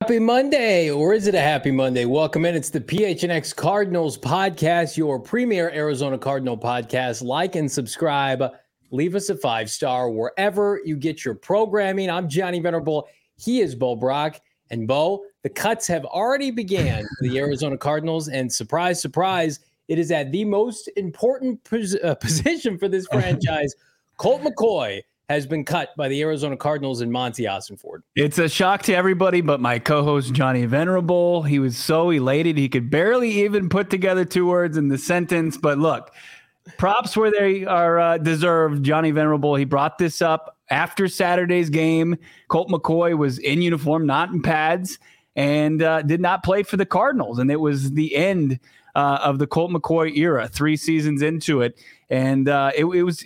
Happy Monday, or is it a happy Monday? Welcome in. It's the PHNX Cardinals podcast, your premier Arizona Cardinal podcast. Like and subscribe. Leave us a 5-star wherever you get your programming. I'm Johnny Venerable. He is Bo Brock. And Bo, the cuts have already began for the Arizona Cardinals, and surprise, surprise, it is at the most important position for this franchise. Colt McCoy has been cut by the Arizona Cardinals and Monti Ossenfort. It's a shock to everybody, but my co-host Johnny Venerable, he was so elated he could barely even put together two words in the sentence. But look, props where they are deserved. Johnny Venerable, he brought this up. After Saturday's game, Colt McCoy was in uniform, not in pads, and did not play for the Cardinals. And it was the end of the Colt McCoy era, 3 seasons into it. And it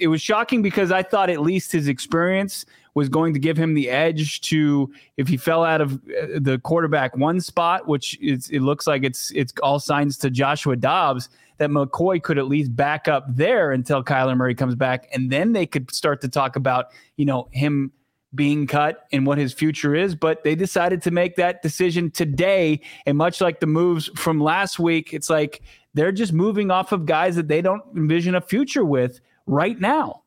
was shocking because I thought at least his experience was going to give him the edge to, if he fell out of the quarterback one spot, which is, it looks like it's all signs to Joshua Dobbs, that McCoy could at least back up there until Kyler Murray comes back. And then they could start to talk about, you know, him being cut and what his future is. But they decided to make that decision today. And much like the moves from last week, it's like they're just moving off of guys that they don't envision a future with right now.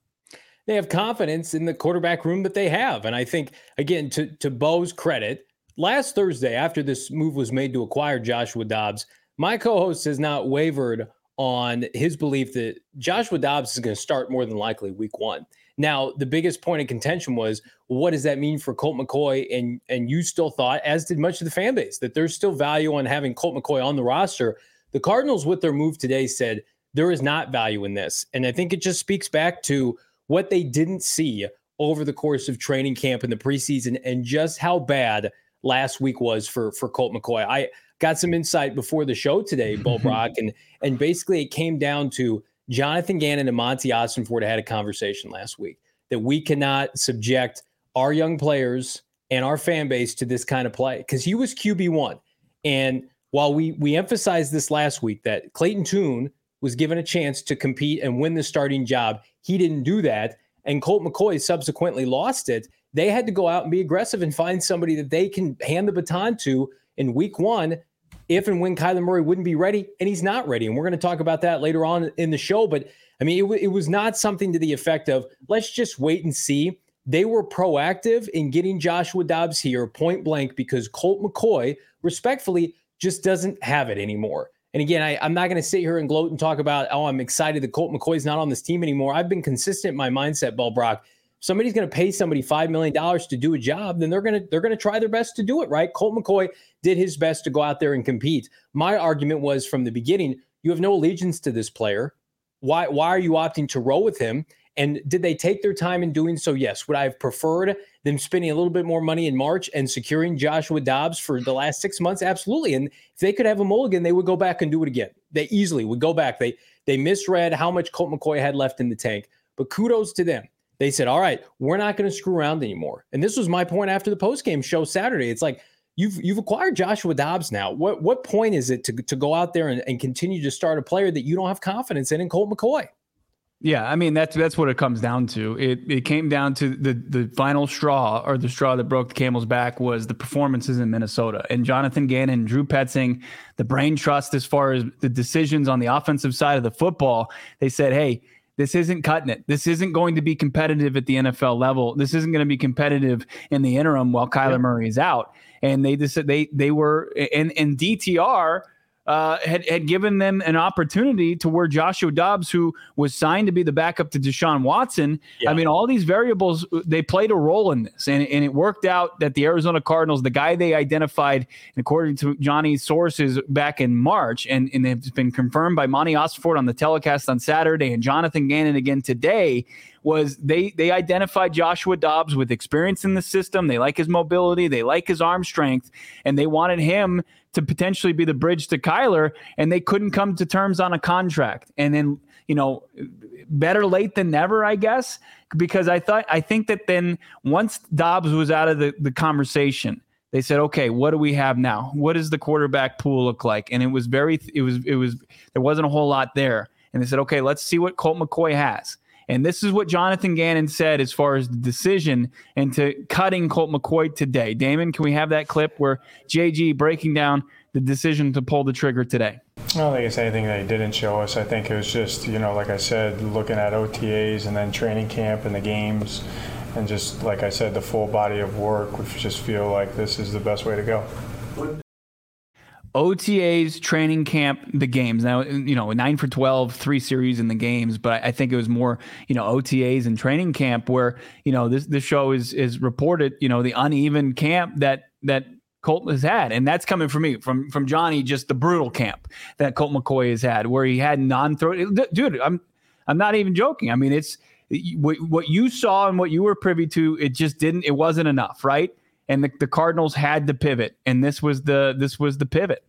They have confidence in the quarterback room that they have. And I think, again, to Bo's credit, last Thursday, after this move was made to acquire Joshua Dobbs, my co-host has not wavered on his belief that Joshua Dobbs is going to start more than likely week 1. Now, the biggest point of contention was, what does that mean for Colt McCoy? And you still thought, as did much of the fan base, that there's still value on having Colt McCoy on the roster. The Cardinals, with their move today, said there is not value in this. And I think it just speaks back to what they didn't see over the course of training camp in the preseason and just how bad last week was for Colt McCoy. I got some insight before the show today, Bo Brock, and basically it came down to Jonathan Gannon and Monti Ossenfort had a conversation last week that we cannot subject our young players and our fan base to this kind of play, because he was QB1. And while we emphasized this last week that Clayton Tune was given a chance to compete and win the starting job, he didn't do that, and Colt McCoy subsequently lost it. They had to go out and be aggressive and find somebody that they can hand the baton to in week 1 if and when Kyler Murray wouldn't be ready, and he's not ready. And we're going to talk about that later on in the show. But, I mean, it was not something to the effect of, let's just wait and see. They were proactive in getting Joshua Dobbs here point blank because Colt McCoy, respectfully, just doesn't have it anymore. And again, I'm not going to sit here and gloat and talk about, oh, I'm excited that Colt McCoy's not on this team anymore. I've been consistent in my mindset, Bo Brock. If somebody's going to pay somebody $5 million to do a job, then they're going to try their best to do it, right? Colt McCoy did his best to go out there and compete. My argument was from the beginning, you have no allegiance to this player. Why are you opting to roll with him? And did they take their time in doing so? Yes. Would I have preferred them spending a little bit more money in March and securing Joshua Dobbs for the last 6 months? Absolutely. And if they could have a mulligan, they would go back and do it again. They easily would go back. They misread how much Colt McCoy had left in the tank. But kudos to them. They said, all right, we're not going to screw around anymore. And this was my point after the postgame show Saturday. It's like, you've acquired Joshua Dobbs now. What point is it to go out there and continue to start a player that you don't have confidence in Colt McCoy? Yeah, I mean, that's what it comes down to. It came down to the final straw, or the straw that broke the camel's back, was the performances in Minnesota. And Jonathan Gannon, Drew Petzing, the brain trust as far as the decisions on the offensive side of the football, they said, hey, this isn't cutting it. This isn't going to be competitive at the NFL level. This isn't going to be competitive in the interim while Kyler Murray is out. And they just said they were and DTR had given them an opportunity to where Joshua Dobbs, who was signed to be the backup to Deshaun Watson. Yeah. I mean, all these variables, they played a role in this. And it worked out that the Arizona Cardinals, the guy they identified, according to Johnny's sources back in March, and it's been confirmed by Monti Ossenfort on the telecast on Saturday and Jonathan Gannon again today, was they identified Joshua Dobbs with experience in the system. They like his mobility. They like his arm strength. And they wanted him to potentially be the bridge to Kyler, and they couldn't come to terms on a contract. And then, better late than never, I guess, because I think that then once Dobbs was out of the conversation, they said, okay, what do we have now? What does the quarterback pool look like? And there wasn't a whole lot there. And they said, okay, let's see what Colt McCoy has. And this is what Jonathan Gannon said as far as the decision and to cutting Colt McCoy today. Damon, can we have that clip where JG breaking down the decision to pull the trigger today? I don't think it's anything they didn't show us. I think it was just, like I said, looking at OTAs and then training camp and the games. And just, like I said, the full body of work, which just feel like this is the best way to go. OTAs, training camp, the games. Now, 9 for 12, 3 series in the games, but I think it was more, OTAs and training camp where, this show is reported, the uneven camp that Colt has had. And that's coming from me, from Johnny, just the brutal camp that Colt McCoy has had, where he had non-throw. Dude, I'm not even joking. I mean, it's what you saw and what you were privy to. It wasn't enough, right? And the Cardinals had to pivot, and this was the pivot.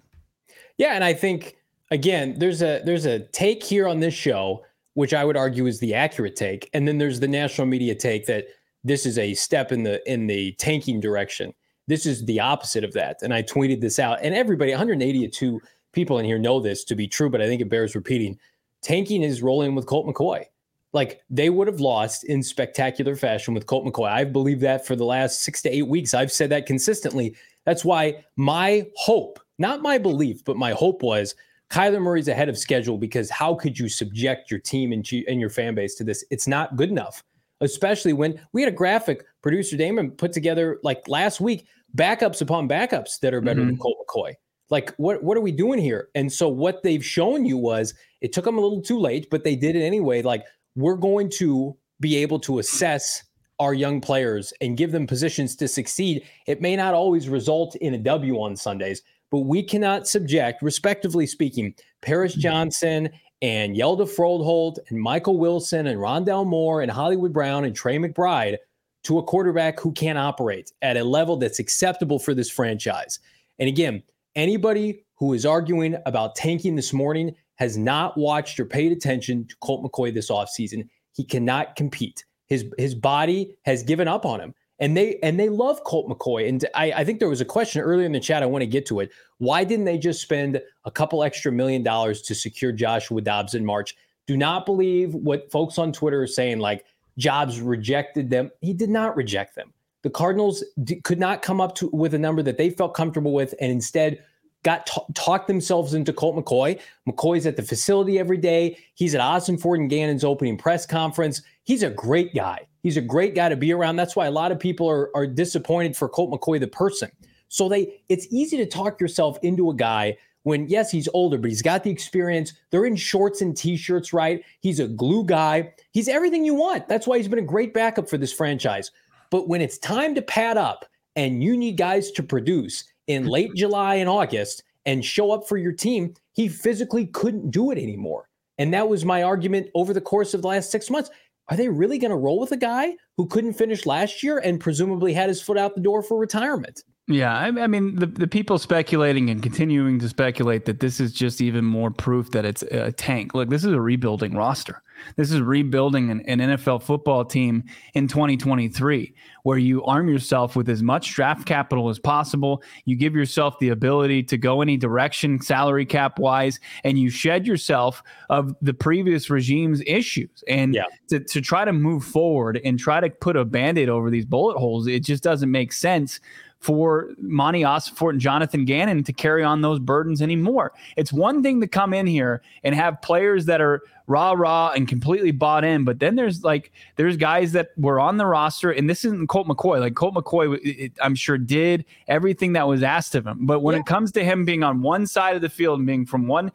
Yeah, and I think again, there's a take here on this show, which I would argue is the accurate take, and then there's the national media take that this is a step in the tanking direction. This is the opposite of that, and I tweeted this out, and everybody, 182 people in here know this to be true, but I think it bears repeating. Tanking is rolling with Colt McCoy. Like, they would have lost in spectacular fashion with Colt McCoy. I've believed that for the last 6 to 8 weeks. I've said that consistently. That's why my hope, not my belief, but my hope was Kyler Murray's ahead of schedule, because how could you subject your team and your fan base to this? It's not good enough, especially when we had a graphic producer Damon put together like last week, backups upon backups that are better than Colt McCoy. Like, what are we doing here? And so what they've shown you was it took them a little too late, but they did it anyway. Like, we're going to be able to assess our young players and give them positions to succeed. It may not always result in a W on Sundays, but we cannot subject, respectively speaking, Paris Johnson and Hjalte Froholdt and Michael Wilson and Rondell Moore and Hollywood Brown and Trey McBride to a quarterback who can't operate at a level that's acceptable for this franchise. And again, anybody who is arguing about tanking this morning has not watched or paid attention to Colt McCoy this offseason. He cannot compete. His body has given up on him. And they love Colt McCoy. And I think there was a question earlier in the chat. I want to get to it. Why didn't they just spend a couple extra $1 million to secure Joshua Dobbs in March? Do not believe what folks on Twitter are saying, like Dobbs rejected them. He did not reject them. The Cardinals could not come up with a number that they felt comfortable with, and instead got talked themselves into Colt McCoy. McCoy's at the facility every day. He's at Ossenfort and Gannon's opening press conference. He's a great guy. He's a great guy to be around. That's why a lot of people are disappointed for Colt McCoy, the person. So it's easy to talk yourself into a guy when, yes, he's older, but he's got the experience. They're in shorts and T-shirts, right? He's a glue guy. He's everything you want. That's why he's been a great backup for this franchise. But when it's time to pad up and you need guys to produce in late July and August and show up for your team, he physically couldn't do it anymore. And that was my argument over the course of the last 6 months. Are they really going to roll with a guy who couldn't finish last year and presumably had his foot out the door for retirement? Yeah, I mean, the people speculating and continuing to speculate that this is just even more proof that it's a tank. Look, this is a rebuilding roster. This is rebuilding an NFL football team in 2023, where you arm yourself with as much draft capital as possible. You give yourself the ability to go any direction salary cap wise, and you shed yourself of the previous regime's issues. And to try to move forward and try to put a Band-Aid over these bullet holes, it just doesn't make sense for Monti Ossenfort and Jonathan Gannon to carry on those burdens anymore. It's one thing to come in here and have players that are rah-rah and completely bought in, but then there's guys that were on the roster, and this isn't Colt McCoy. Like, Colt McCoy, I'm sure, did everything that was asked of him. But when it comes to him being on one side of the field and being from one,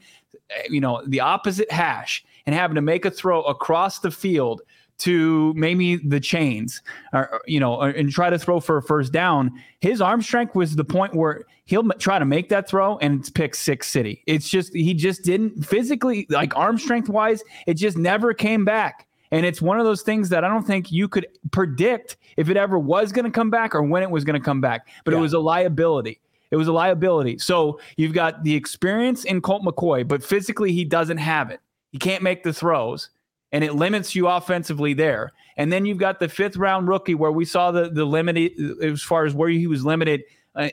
the opposite hash and having to make a throw across the field to maybe the chains, or and try to throw for a first down, his arm strength was the point where he'll try to make that throw and it's pick six city. It's just, he just didn't physically, like arm strength wise, it just never came back. And it's one of those things that I don't think you could predict if it ever was going to come back or when it was going to come back, but it was a liability. It was a liability. So you've got the experience in Colt McCoy, but physically he doesn't have it. He can't make the throws, and it limits you offensively there. And then you've got the fifth-round rookie where we saw the limited as far as where he was limited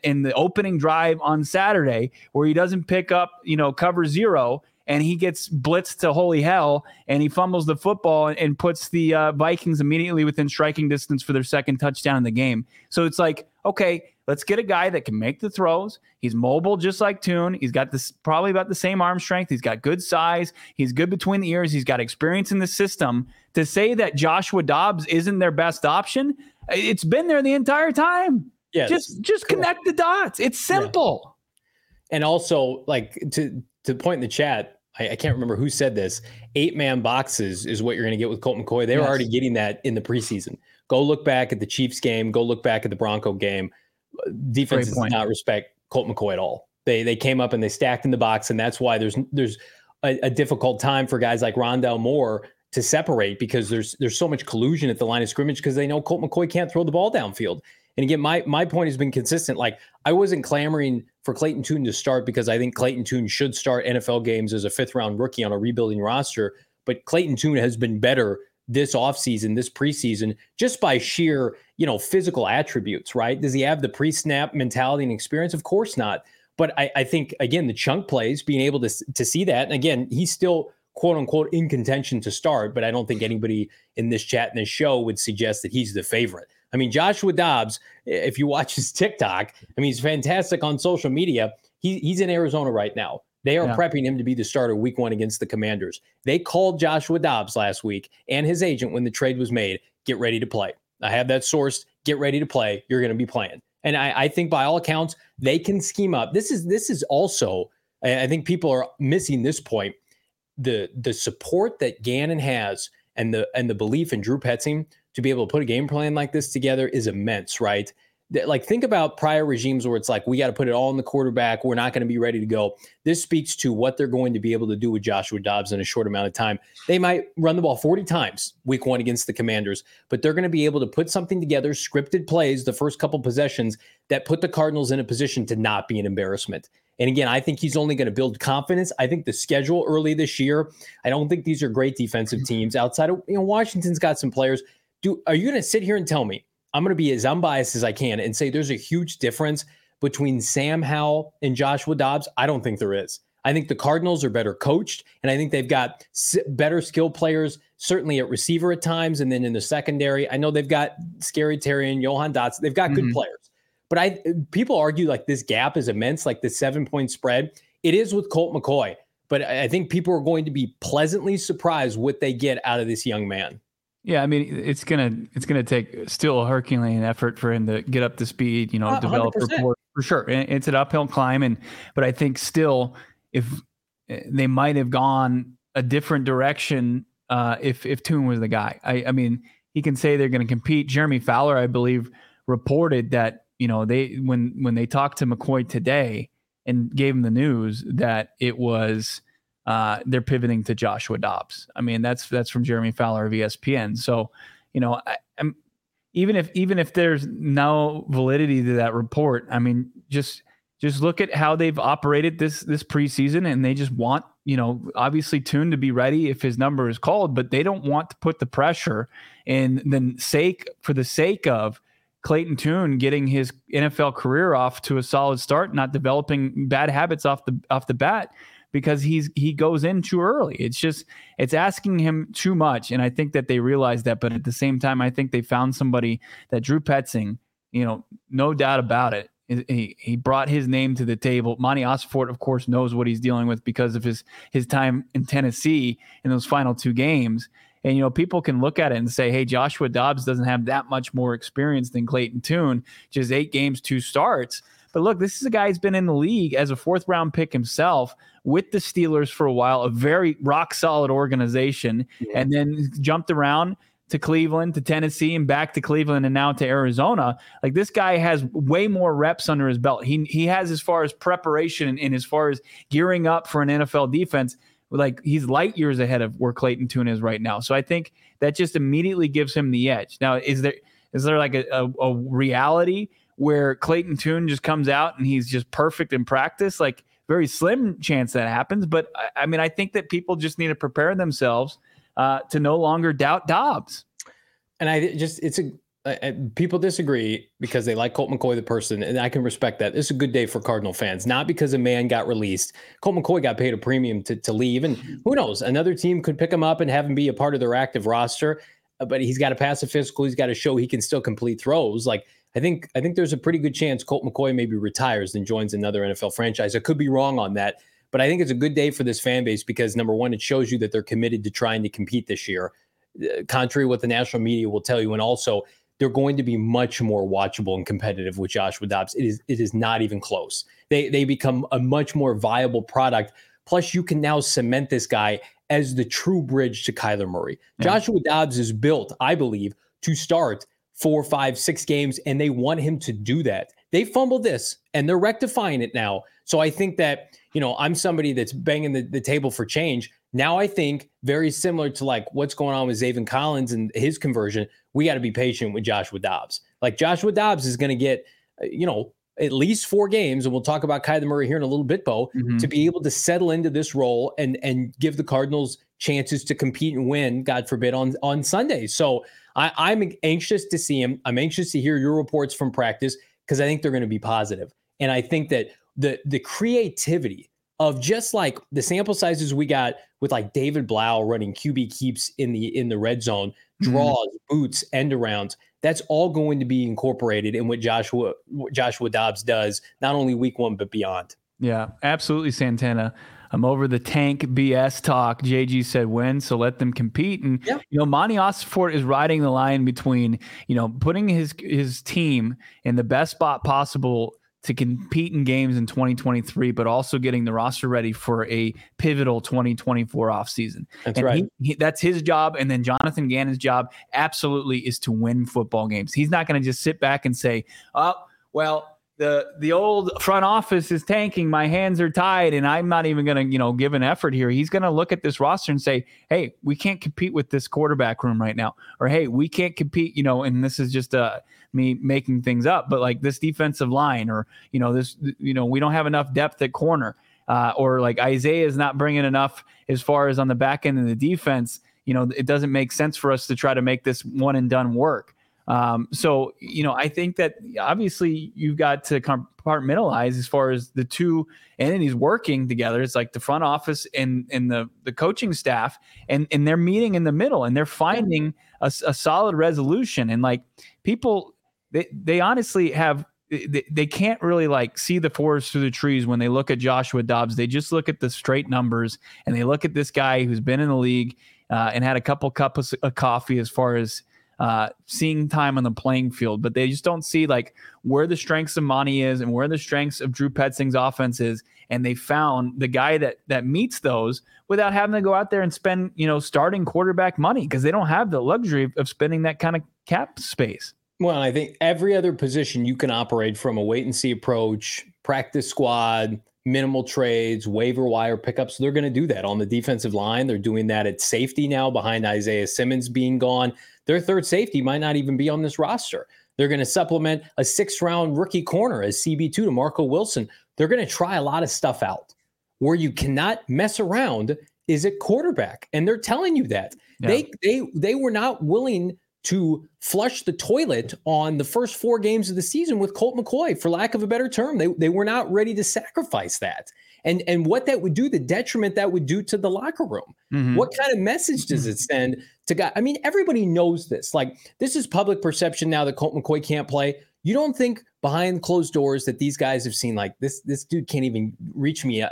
in the opening drive on Saturday, where he doesn't pick up, cover zero, and he gets blitzed to holy hell, and he fumbles the football and puts the Vikings immediately within striking distance for their second touchdown in the game. So it's like, okay, let's get a guy that can make the throws. He's mobile just like Tune. He's got this probably about the same arm strength. He's got good size. He's good between the ears. He's got experience in the system. To say that Joshua Dobbs isn't their best option, it's been there the entire time. Yeah, just connect the dots. It's simple. Yeah. And also, like, to point in the chat, I can't remember who said this, 8-man boxes is what you're going to get with Colt McCoy. They were already getting that in the preseason. Go look back at the Chiefs game. Go look back at the Bronco game. Defenses did not respect Colt McCoy at all. They came up and they stacked in the box, and that's why there's a difficult time for guys like Rondell Moore to separate, because there's so much collusion at the line of scrimmage, because they know Colt McCoy can't throw the ball downfield. And again, my point has been consistent. Like, I wasn't clamoring for Clayton Tune to start because I think Clayton Tune should start NFL games as a fifth-round rookie on a rebuilding roster, but Clayton Tune has been better this offseason, this preseason, just by sheer, physical attributes, right? Does he have the pre-snap mentality and experience? Of course not. But I think, again, the chunk plays, being able to see that. And again, he's still, quote unquote, in contention to start, but I don't think anybody in this chat and this show would suggest that he's the favorite. I mean, Joshua Dobbs, if you watch his TikTok, I mean, he's fantastic on social media. He's in Arizona right now. They are prepping him to be the starter week one against the Commanders. They called Joshua Dobbs last week and his agent when the trade was made, get ready to play. I have that sourced. Get ready to play. You're going to be playing. And I think by all accounts, they can scheme up. This is also, I think people are missing this point, the support that Gannon has and the belief in Drew Petzing to be able to put a game plan like this together is immense, right? Like, think about prior regimes where it's like, we got to put it all in the quarterback. We're not going to be ready to go. This speaks to what they're going to be able to do with Joshua Dobbs in a short amount of time. They might run the ball 40 times week one against the Commanders, but they're going to be able to put something together, scripted plays, the first couple possessions that put the Cardinals in a position to not be an embarrassment. And again, I think he's only going to build confidence. I think the schedule early this year, I don't think these are great defensive teams outside of, Washington's got some players. Are you going to sit here and tell me, I'm going to be as unbiased as I can and say there's a huge difference between Sam Howell and Joshua Dobbs? I don't think there is. I think the Cardinals are better coached, and I think they've got better skill players, certainly at receiver at times, and then in the secondary. I know they've got Scary Terry and Johan Dotson. They've got good players. But people argue like this gap is immense, like the 7-point spread. It is with Colt McCoy, but I think people are going to be pleasantly surprised what they get out of this young man. Yeah, I mean, it's gonna take still a Herculean effort for him to get up to speed, develop 100%. Rapport for sure. It's an uphill climb, but I think still, if they might have gone a different direction, if Tune was the guy. I mean, he can say they're going to compete. Jeremy Fowler, I believe, reported that they when they talked to McCoy today and gave him the news that it was. They're pivoting to Joshua Dobbs. I mean, that's from Jeremy Fowler of ESPN. So, even if there's no validity to that report, I mean, just look at how they've operated this preseason, and they just want, obviously Tune to be ready if his number is called, but they don't want to put the pressure and then for the sake of Clayton Tune getting his NFL career off to a solid start, not developing bad habits off the bat, because he goes in too early. It's asking him too much. And I think that they realize that, but at the same time, I think they found somebody that Drew Petzing, no doubt about it. He brought his name to the table. Monti Ossenfort, of course, knows what he's dealing with because of his time in Tennessee in those final two games. And, people can look at it and say, hey, Joshua Dobbs doesn't have that much more experience than Clayton Tune, just 8 games, 2 starts. But look, this is a guy who's been in the league as a 4th-round pick himself with the Steelers for a while, a very rock-solid organization, and then jumped around to Cleveland, to Tennessee, and back to Cleveland, and now to Arizona. Like, this guy has way more reps under his belt. He has, as far as preparation and as far as gearing up for an NFL defense, like, he's light years ahead of where Clayton Tune is right now. So I think that just immediately gives him the edge. Now, is there like a reality where Clayton Tune just comes out and he's just perfect in practice? Like, very slim chance that happens. But I mean, I think that people just need to prepare themselves to no longer doubt Dobbs. And people disagree because they like Colt McCoy, the person, and I can respect that. It's a good day for Cardinal fans, not because a man got released. Colt McCoy got paid a premium to leave, and who knows? Another team could pick him up and have him be a part of their active roster, but he's got to pass a physical. He's got to show he can still complete throws. Like, I think there's a pretty good chance Colt McCoy maybe retires and joins another NFL franchise. I could be wrong on that, but I think it's a good day for this fan base because, number one, it shows you that they're committed to trying to compete this year, contrary to what the national media will tell you. And also, they're going to be much more watchable and competitive with Joshua Dobbs. It is not even close. They become a much more viable product. Plus, you can now cement this guy as the true bridge to Kyler Murray. Yeah. Joshua Dobbs is built, I believe, to start 4, 5, 6 games, and they want him to do that. They fumbled this, and they're rectifying it now. So I think that, I'm somebody that's banging the table for change. Now I think, very similar to like what's going on with Zaven Collins and his conversion, we got to be patient with Joshua Dobbs. Like, Joshua Dobbs is going to get, at least 4 games, and we'll talk about Kyler Murray here in a little bit, Bo, to be able to settle into this role and give the Cardinals chances to compete and win, God forbid, on Sunday. So I'm anxious to see him. I'm anxious to hear your reports from practice because I think they're going to be positive. And I think that the creativity of just like the sample sizes we got with like David Blough running QB keeps in the red zone, draws, boots, end arounds, that's all going to be incorporated in what Joshua Dobbs does, not only week 1, but beyond. Yeah, absolutely, Santana. I'm over the tank BS talk. JG said win, so let them compete. And, Monti Ossenfort is riding the line between, putting his team in the best spot possible to compete in games in 2023, but also getting the roster ready for a pivotal 2024 offseason. That's right. That's his job. And then Jonathan Gannon's job absolutely is to win football games. He's not going to just sit back and say, oh, well, the old front office is tanking, my hands are tied, and I'm not even going to, give an effort here. He's going to look at this roster and say, hey, we can't compete with this quarterback room right now. Or, hey, we can't compete, and this is just me making things up, but like this defensive line, or, this, we don't have enough depth at corner, or like Isaiah is not bringing enough as far as on the back end of the defense. It doesn't make sense for us to try to make this one and done work. So, I think that obviously you've got to compartmentalize as far as the two entities working together. It's like the front office and the coaching staff, and they're meeting in the middle, and they're finding a solid resolution. And like people, they honestly have, they can't really like see the forest through the trees when they look at Joshua Dobbs. They just look at the straight numbers, and they look at this guy who's been in the league and had a couple cups of coffee as far as seeing time on the playing field, but they just don't see like where the strengths of Monti is and where the strengths of Drew Petzing's offense is. And they found the guy that meets those without having to go out there and spend, starting quarterback money, because they don't have the luxury of spending that kind of cap space. Well, I think every other position you can operate from a wait and see approach, practice squad, minimal trades, waiver wire pickups. They're going to do that on the defensive line. They're doing that at safety now behind Isaiah Simmons being gone. their third safety might not even be on this roster. They're going to supplement a sixth-round rookie corner as CB2 to Marco Wilson. They're going to try a lot of stuff out. Where you cannot mess around is at quarterback, and they're telling you that. Yeah. They were not willing to flush the toilet on the first four games of the season with Colt McCoy, for lack of a better term. They were not ready to sacrifice that. And what that would do, the detriment that would do to the locker room. Mm-hmm. What kind of message does it send to guys? I mean, everybody knows this. Like, this is public perception now that Colt McCoy can't play. You don't think behind closed doors that these guys have seen, like, this dude can't even reach me,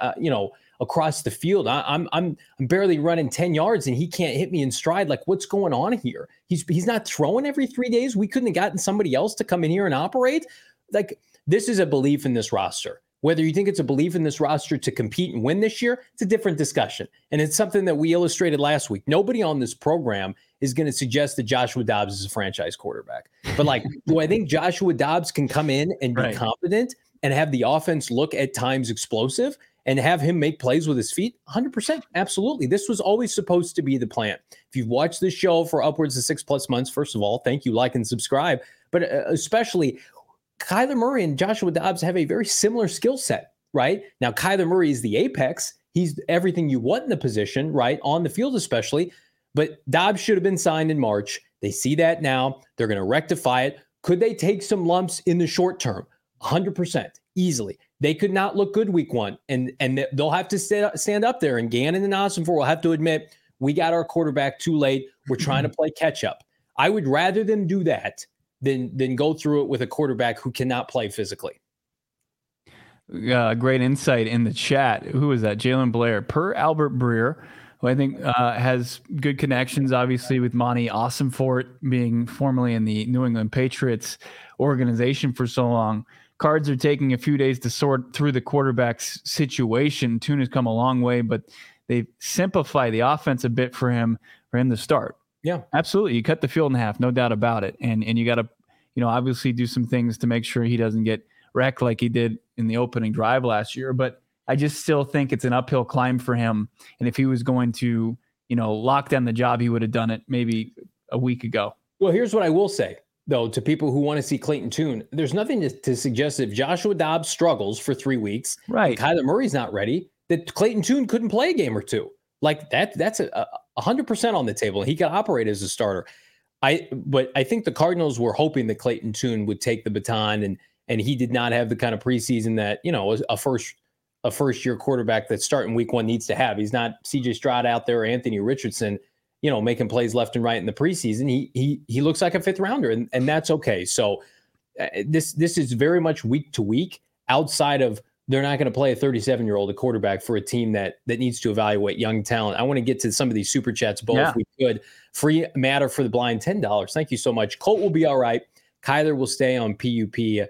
across the field. I'm barely running 10 yards and he can't hit me in stride. Like, what's going on here? He's not throwing every 3 days. We couldn't have gotten somebody else to come in here and operate. Like, this is a belief in this roster. Whether you think it's a belief in this roster to compete and win this year, it's a different discussion. And it's something that we illustrated last week. Nobody on this program is going to suggest that Joshua Dobbs is a franchise quarterback. But, like, do I think Joshua Dobbs can come in and be competent and have the offense look at times explosive and have him make plays with his feet? 100%. Absolutely. This was always supposed to be the plan. If you've watched this show for upwards of 6+ months, first of all, thank you, like, and subscribe. But especially Kyler Murray and Joshua Dobbs have a very similar skill set, right? Now, Kyler Murray is the apex. He's everything you want in the position, right? On the field especially. But Dobbs should have been signed in March. They see that now. They're going to rectify it. Could they take some lumps in the short term? 100%. Easily. They could not look good week one. And they'll have to stand up there. And Gannon and Ossenfort will have to admit, we got our quarterback too late. We're trying to play catch up. I would rather them do that than go through it with a quarterback who cannot play physically. Great insight in the chat. Who is that? Jalen Blair. Per Albert Breer, who I think has good connections, obviously, with Monti Ossenfort being formerly in the New England Patriots organization for so long. Cards are taking a few days to sort through the quarterback's situation. Tune has come a long way, but they simplify the offense a bit for him to start. Yeah, absolutely. You cut the field in half, no doubt about it. And you got to, obviously do some things to make sure he doesn't get wrecked like he did in the opening drive last year. But I just still think it's an uphill climb for him. And if he was going to, lock down the job, he would have done it maybe a week ago. Well, here's what I will say, though, to people who want to see Clayton Tune. There's nothing to suggest if Joshua Dobbs struggles for 3 weeks, right, Kyler Murray's not ready, that Clayton Tune couldn't play a game or two. Like, that's 100% on the table. He could operate as a starter. But I think the Cardinals were hoping that Clayton Tune would take the baton, and he did not have the kind of preseason that, a first year quarterback that's starting week one needs to have. He's not CJ Stroud out there or Anthony Richardson, making plays left and right in the preseason. He looks like a fifth rounder, and that's okay. So this is very much week to week, outside of they're not going to play a 37-year-old, a quarterback for a team that needs to evaluate young talent. I want to get to some of these super chats, Bo, if we could. Free matter for the blind, $10. Thank you so much. Colt will be all right. Kyler will stay on PUP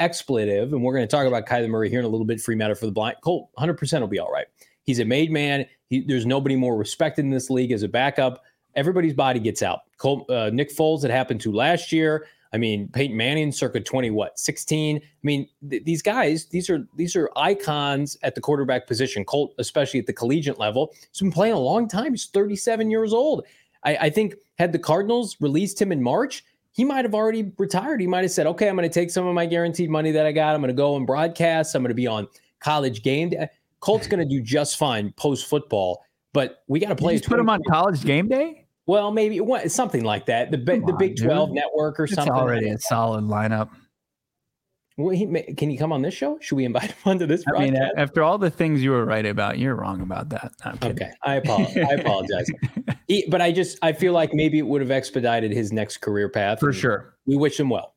expletive, and we're going to talk about Kyler Murray here in a little bit. Free matter for the blind. Colt, 100% will be all right. He's a made man. There's nobody more respected in this league as a backup. Everybody's body gets out. Colt, Nick Foles, it happened to last year. I mean, Peyton Manning, circa 16. I mean, these guys, these are icons at the quarterback position. Colt, especially at the collegiate level, he's been playing a long time. He's 37 years old. I think had the Cardinals released him in March, he might have already retired. He might have said, okay, I'm going to take some of my guaranteed money that I got. I'm going to go and broadcast. I'm going to be on College Game Day. Colt's going to do just fine post-football, but we got to play. You just put him on College Game Day? Well, maybe something like that. The Big 12 network or it's something. It's already like a solid lineup. Well, can he come on this show? Should we invite him onto this broadcast? I mean, after all the things you were right about, you're wrong about that. Okay, I apologize. But I feel like maybe it would have expedited his next career path. For sure. We wish him well.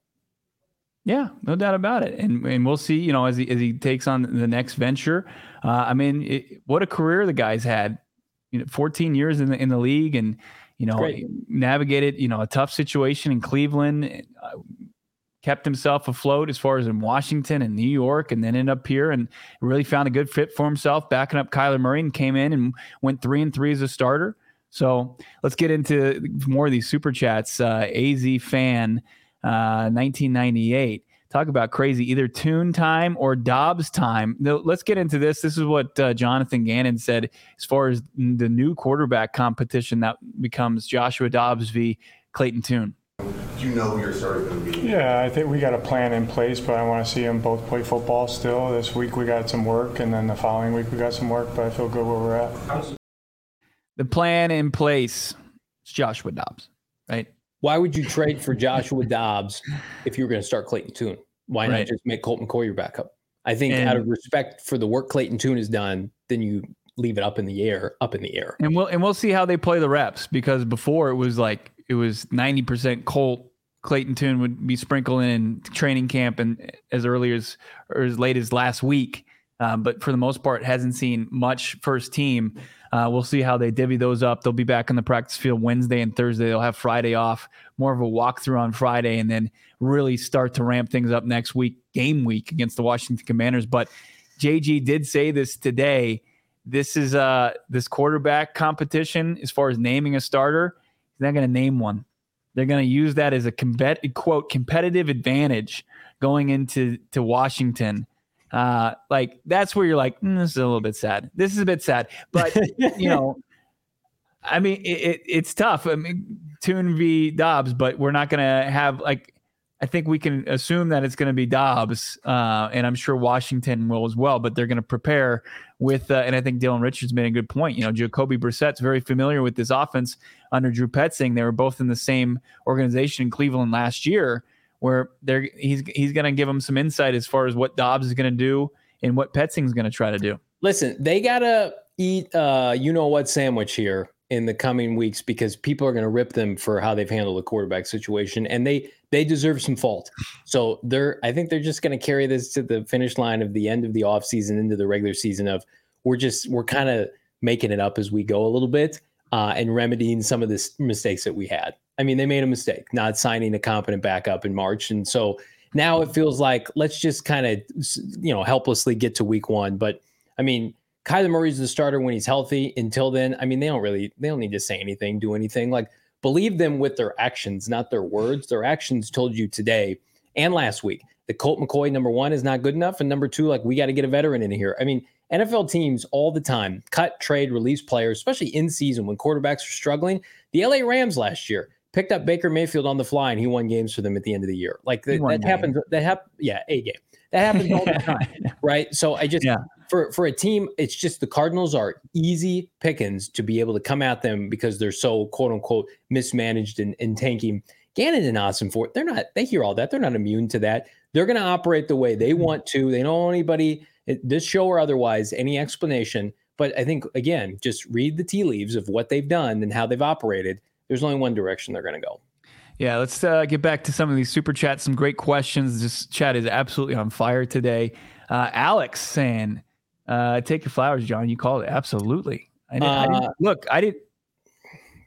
Yeah, no doubt about it. And we'll see, as he takes on the next venture. What a career the guy's had. 14 years in the league, and navigated a tough situation in Cleveland, kept himself afloat as far as in Washington and New York, and then ended up here and really found a good fit for himself, backing up Kyler Murray, and came in and went 3-3 as a starter. So let's get into more of these super chats. AZ fan 1998, talk about crazy, either Tune time or Dobbs time. No, let's get into this. This is what Jonathan Gannon said as far as the new quarterback competition that becomes Joshua Dobbs v. Clayton Tune. Do you know who your starter is going to be? Yeah, I think we got a plan in place, but I want to see them both play football still. This week we got some work, and then the following week we got some work, but I feel good where we're at. The plan in place is Joshua Dobbs, right? Why would you trade for Joshua Dobbs if you were going to start Clayton Tune? Why not just make Colt McCoy your backup? I think out of respect for the work Clayton Tune has done, then you leave it up in the air. And we'll see how they play the reps, because before it was like, it was 90% Colt. Clayton Tune would be sprinkling in training camp and as early as or as late as last week. But for the most part, hasn't seen much first team. We'll see how they divvy those up. They'll be back on the practice field Wednesday and Thursday. They'll have Friday off, more of a walkthrough on Friday, and then really start to ramp things up next week, game week against the Washington Commanders. But JG did say this today. This is this quarterback competition as far as naming a starter. He's not going to name one. They're going to use that as a competitive advantage going into Washington. Like that's where you're like, this is a little bit sad. This is a bit sad, but you know, I mean, it's tough. I mean, Tune v. Dobbs, but we're not going to have like. I think we can assume that it's going to be Dobbs, and I'm sure Washington will as well, but they're going to prepare with, and I think Dylan Richards made a good point. You know, Jacoby Brissett's very familiar with this offense under Drew Petzing. They were both in the same organization in Cleveland last year, where he's going to give them some insight as far as what Dobbs is going to do and what Petzing's going to try to do. Listen, they got to eat you-know-what sandwich here in the coming weeks, because people are going to rip them for how they've handled the quarterback situation, and they deserve some fault. So I think they're just going to carry this to the finish line of the end of the offseason into the regular season of we're kind of making it up as we go a little bit and remedying some of the mistakes that we had. I mean, they made a mistake not signing a competent backup in March. And so now it feels like let's just kind of, you know, helplessly get to week one. But I mean, Kyler Murray's the starter when he's healthy. Until then, I mean, they don't need to say anything, do anything. Like, believe them with their actions, not their words. Their actions told you today and last week that Colt McCoy, number one, is not good enough. And number two, like, we got to get a veteran in here. I mean, NFL teams all the time cut, trade, release players, especially in season when quarterbacks are struggling. The LA Rams last year picked up Baker Mayfield on the fly, and he won games for them at the end of the year. Like, that happens. Yeah, a game. That happens all the time, right? So for a team, it's just the Cardinals are easy pickings to be able to come at them because they're so quote-unquote mismanaged and tanking. Gannon and Ossenfort, they hear all that. They're not immune to that. They're going to operate the way they want to. They don't owe anybody, this show or otherwise, any explanation. But I think, again, just read the tea leaves of what they've done and how they've operated. There's only one direction they're going to go. Yeah, let's get back to some of these super chats, some great questions. This chat is absolutely on fire today. Alex saying, take your flowers, John. You called it. Absolutely. I didn't.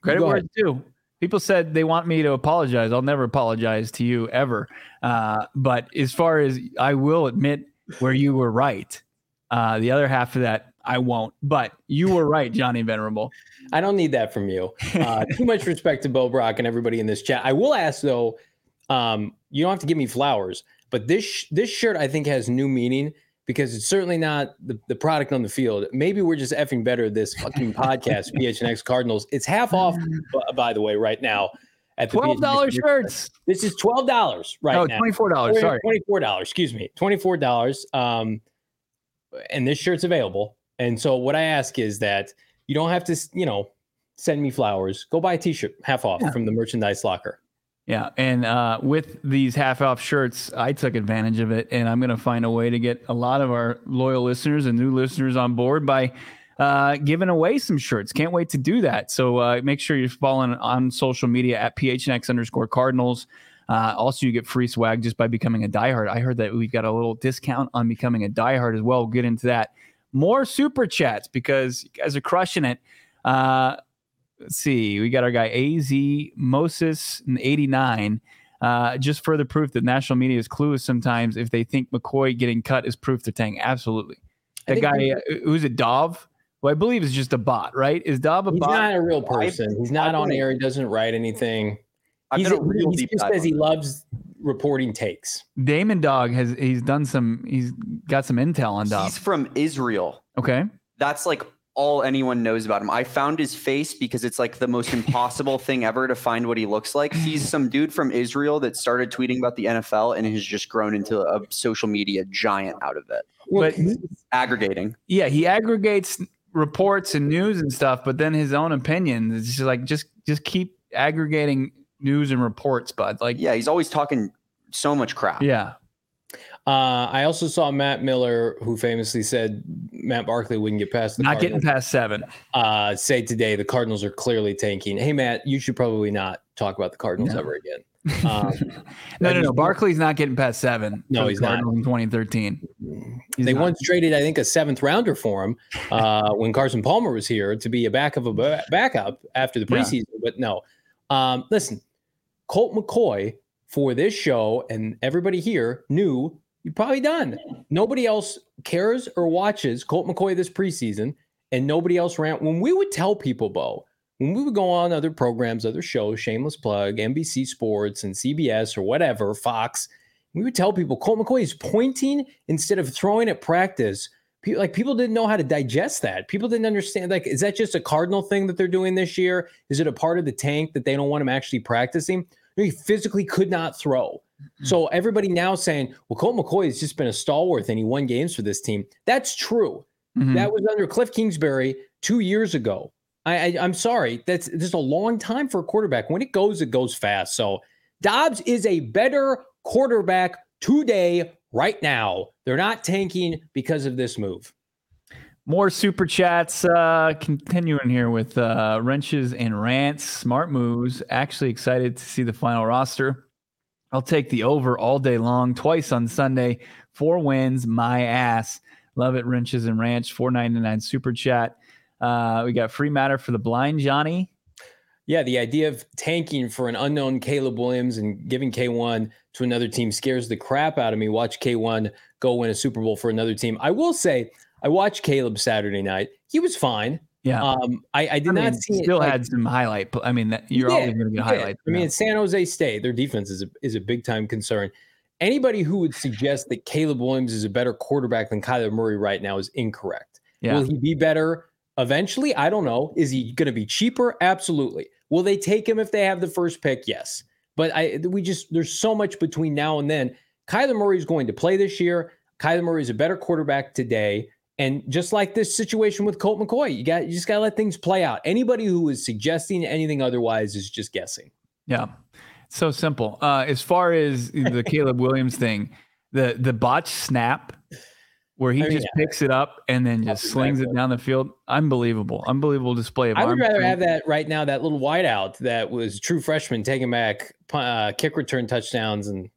Credit where it's due. People said they want me to apologize. I'll never apologize to you ever. But as far as I will admit where you were right, the other half of that, I won't, but you were right, Johnny Venerable. I don't need that from you. Too much respect to Bo Brock and everybody in this chat. I will ask though, you don't have to give me flowers, but this shirt I think has new meaning because it's certainly not the product on the field. Maybe we're just effing better this fucking podcast, PHNX Cardinals. It's half off, by the way, right now. At the $12 shirts. This is $12 now. $24. Sorry, $24. Excuse me, $24. And this shirt's available. And so what I ask is that you don't have to, you know, send me flowers. Go buy a T-shirt half off from the merchandise locker. Yeah. And with these half off shirts, I took advantage of it. And I'm going to find a way to get a lot of our loyal listeners and new listeners on board by giving away some shirts. Can't wait to do that. So make sure you're following on social media at PHNX_Cardinals. Also, you get free swag just by becoming a diehard. I heard that we've got a little discount on becoming a diehard as well. We'll get into that. More super chats because you guys are crushing it. Let's see. We got our guy AZ Moses in 89. Just further proof that national media is clueless sometimes if they think McCoy getting cut is proof they're tanking. Absolutely. That guy who's a Dov, who I believe is just a bot, right? Is Dov a bot? He's not a real person. He's not on air. He doesn't write anything. He just says he loves reporting takes. Damon Dog he's got some intel on Dog. He's from Israel. Okay. That's like all anyone knows about him. I found his face because it's like the most impossible thing ever to find what he looks like. He's some dude from Israel that started tweeting about the NFL and has just grown into a social media giant out of it. Well, but aggregating. Yeah, he aggregates reports and news and stuff, but then his own opinion. It's just like, just keep aggregating news and reports, bud. Like, yeah, he's always talking so much crap. Yeah. I also saw Matt Miller, who famously said Matt Barkley wouldn't get past the Cardinals. Getting past seven. Say today the Cardinals are clearly tanking. Hey, Matt, you should probably not talk about the Cardinals ever again. No. Barkley's not getting past seven. No, he's not. In 2013. Once traded, I think, a seventh rounder for him when Carson Palmer was here to be a backup after the preseason. Yeah. But no, listen, Colt McCoy for this show and everybody here knew you're probably done. Nobody else cares or watches Colt McCoy this preseason, and nobody else ran. When we would tell people, Bo, when we would go on other programs, other shows, shameless plug, NBC Sports and CBS or whatever, Fox, we would tell people Colt McCoy is pointing instead of throwing at practice. Like, people didn't know how to digest that. People didn't understand. Like, is that just a Cardinal thing that they're doing this year? Is it a part of the tank that they don't want him actually practicing? He physically could not throw. So everybody now saying, well, Colt McCoy has just been a stalwart and he won games for this team. That's true. Mm-hmm. That was under Cliff Kingsbury 2 years ago. I'm sorry. That's just a long time for a quarterback. When it goes fast. So Dobbs is a better quarterback today, right now. They're not tanking because of this move. More super chats, continuing here with wrenches and rants, smart moves. Actually excited to see the final roster. I'll take the over all day long, twice on Sunday. 4 wins, my ass. Love it, wrenches and ranch, $4.99 super chat. We got free matter for the blind, Johnny. Yeah, the idea of tanking for an unknown Caleb Williams and giving K1 to another team scares the crap out of me. Watch K1 go win a Super Bowl for another team. I will say, I watched Caleb Saturday night. He was fine. Yeah. I did not see it. Still had some highlight. I mean, you're always going to get highlights. I mean, it's San Jose State. Their defense is a big-time concern. Anybody who would suggest that Caleb Williams is a better quarterback than Kyler Murray right now is incorrect. Yeah. Will he be better eventually? I don't know. Is he going to be cheaper? Absolutely. Will they take him if they have the first pick? Yes. But there's so much between now and then. Kyler Murray is going to play this year. Kyler Murray is a better quarterback today. And just like this situation with Colt McCoy, you just got to let things play out. Anybody who is suggesting anything otherwise is just guessing. Yeah, so simple. As far as the Caleb Williams thing, the botched snap where he picks it up and then just slings it down the field, unbelievable display of arm. I would rather have that right now, that little wideout that was true freshman taking back kick return touchdowns. And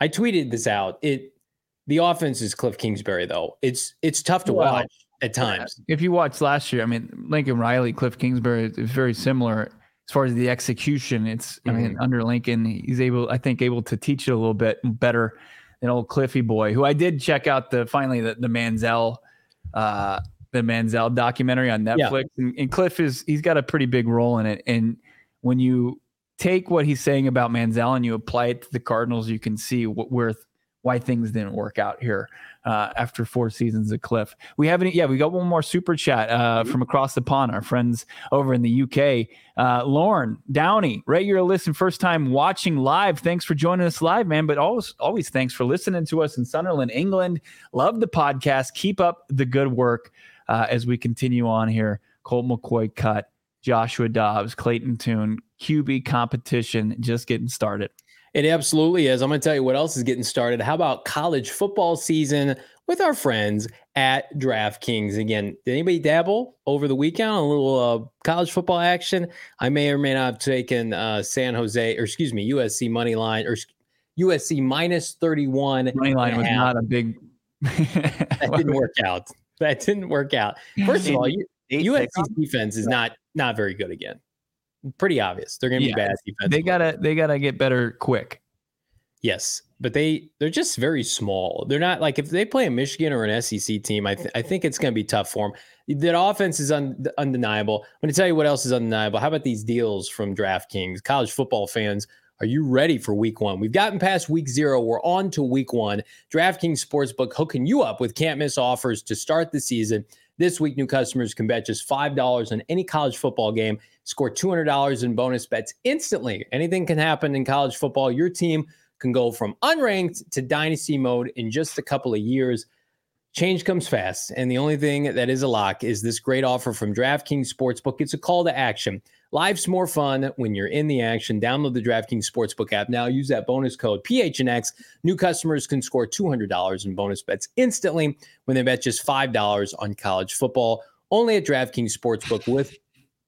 I tweeted this out. The offense is Cliff Kingsbury, though. It's tough to watch at times. If you watch last year, I mean, Lincoln Riley, Cliff Kingsbury is very similar as far as the execution. Under Lincoln, he's able to teach it a little bit better than old Cliffy boy, who I did check out the Manziel documentary on Netflix. Yeah. And Cliff he's got a pretty big role in it. And when you take what he's saying about Manziel and you apply it to the Cardinals, you can see why things didn't work out here after 4 seasons at Cliff. We got one more super chat from across the pond, our friends over in the UK. Lauren Downey, regular listen, first time watching live. Thanks for joining us live, man, but always thanks for listening to us in Sunderland, England. Love the podcast. Keep up the good work as we continue on here. Colt McCoy cut, Joshua Dobbs, Clayton Tune, QB competition just getting started. It absolutely is. I'm going to tell you what else is getting started. How about college football season with our friends at DraftKings? Again, did anybody dabble over the weekend on a little college football action? I may or may not have taken USC money line or USC minus 31. Money line was not a big. That didn't work out. First of all, USC's defense is not very good again. Pretty obvious. They're going to be bad defense. They gotta get better quick. Yes, but they're just very small. They're not like if they play a Michigan or an SEC team. I think it's going to be tough for them. That offense is undeniable. I'm going to tell you what else is undeniable. How about these deals from DraftKings? College football fans, are you ready for week one? We've gotten past week 0. We're on to week 1. DraftKings Sportsbook hooking you up with can't miss offers to start the season. This week, new customers can bet just $5 on any college football game, score $200 in bonus bets instantly. Anything can happen in college football. Your team can go from unranked to dynasty mode in just a couple of years. Change comes fast, and the only thing that is a lock is this great offer from DraftKings Sportsbook. It's a call to action. Life's more fun when you're in the action. Download the DraftKings Sportsbook app now. Use that bonus code PHNX. New customers can score $200 in bonus bets instantly when they bet just $5 on college football. Only at DraftKings Sportsbook with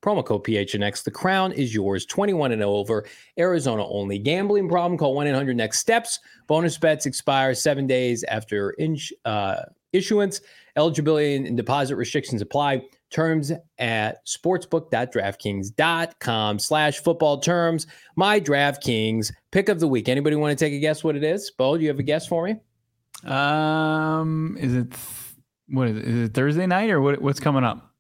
promo code PHNX. The crown is yours. 21 and over. Arizona only. Gambling problem? Call 1-800-NEXT-STEPS. Bonus bets expire 7 days after issuance. Eligibility and deposit restrictions apply. Terms at sportsbook.draftkings.com/football. Terms. My DraftKings pick of the week. Anybody want to take a guess what it is? Bo, do you have a guess for me? Is it Thursday night or what's coming up?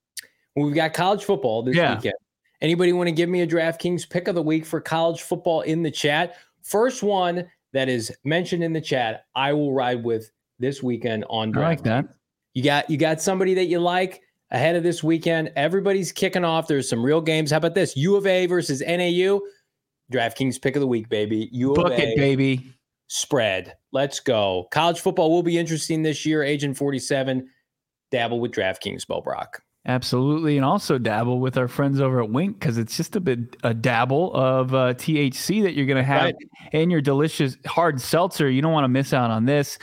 Well, we've got college football this weekend. Anybody want to give me a DraftKings pick of the week for college football in the chat? First one that is mentioned in the chat, I will ride with this weekend on DraftKings. I like that. You got somebody that you like ahead of this weekend. Everybody's kicking off. There's some real games. How about this? U of A versus NAU. DraftKings pick of the week, baby. Book it, baby. Spread. Let's go. College football will be interesting this year. Agent 47. Dabble with DraftKings, Bo Brock. Absolutely. And also dabble with our friends over at Wink, because it's just a dabble of THC that you're going to have in your delicious hard seltzer. You don't want to miss out on this.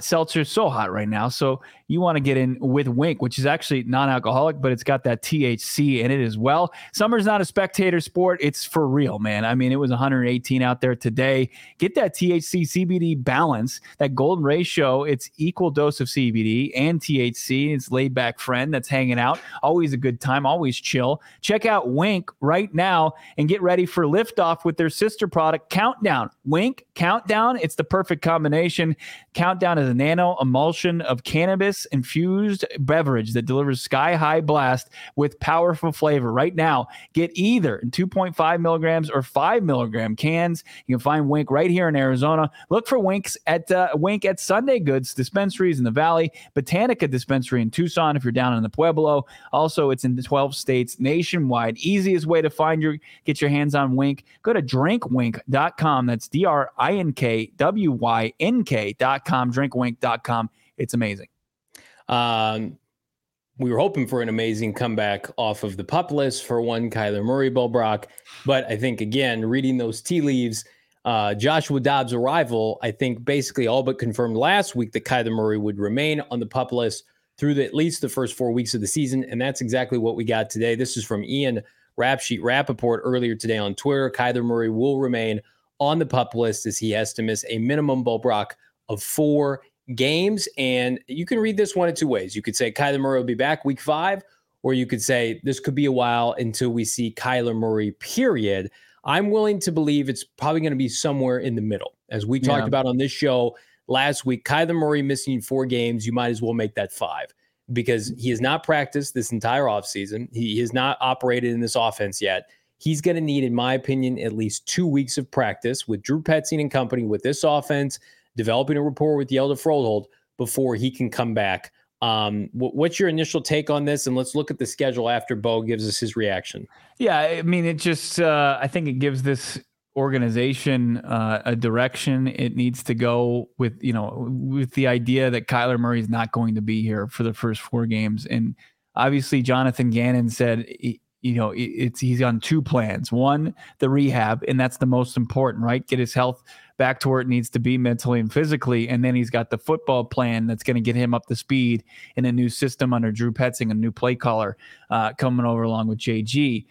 Seltzer is so hot right now. So you want to get in with Wink, which is actually non-alcoholic, but it's got that THC in it as well. Summer's not a spectator sport. It's for real, man. I mean, it was 118 out there today. Get that THC CBD balance, that golden ratio. It's equal dose of CBD and THC. It's laid back friend that's hanging out. Always a good time, always chill. Check out Wink right now and get ready for liftoff with their sister product, Countdown. Wink, Countdown, it's the perfect combination. Countdown is a nano emulsion of cannabis-infused beverage that delivers sky-high blast with powerful flavor. Right now, get either in 2.5 milligrams or 5 milligram cans. You can find Wink right here in Arizona. Look for Wink at Sunday Goods dispensaries in the Valley, Botanica dispensary in Tucson if you're down in the Pueblo. Also, it's in the 12 states nationwide. Easiest way to get your hands on Wink. Go to drinkwink.com. That's drinkwynk.com. Drinkwink.com. It's amazing. We were hoping for an amazing comeback off of the PUP list for one Kyler Murray, Bo Brock. But I think, again, reading those tea leaves, Joshua Dobbs' arrival, I think basically all but confirmed last week that Kyler Murray would remain on the PUP list through at least the first 4 weeks of the season. And that's exactly what we got today. This is from Ian Rapsheet Rappaport earlier today on Twitter. Kyler Murray will remain on the PUP list as he has to miss a minimum, Bo Brock, of 4 games. And you can read this one of 2 ways. You could say Kyler Murray will be back week 5, or you could say this could be a while until we see Kyler Murray, period. I'm willing to believe it's probably going to be somewhere in the middle. As we talked about on this show last week, Kyler Murray missing 4 games, you might as well make that 5 because he has not practiced this entire offseason. He has not operated in this offense yet. He's going to need, in my opinion, at least 2 weeks of practice with Drew Petzing and company with this offense, developing a rapport with Hjalte Froholdt before he can come back. What's your initial take on this? And let's look at the schedule after Bo gives us his reaction. Yeah, I mean, it just, I think it gives this organization a direction it needs to go with, you know, with the idea that Kyler Murray is not going to be here for the first 4 games. And obviously Jonathan Gannon said, he's on 2 plans. One, the rehab, and that's the most important, right? Get his health back to where it needs to be mentally and physically. And then he's got the football plan that's going to get him up to speed in a new system under Drew Petzing, a new play caller coming over along with JG.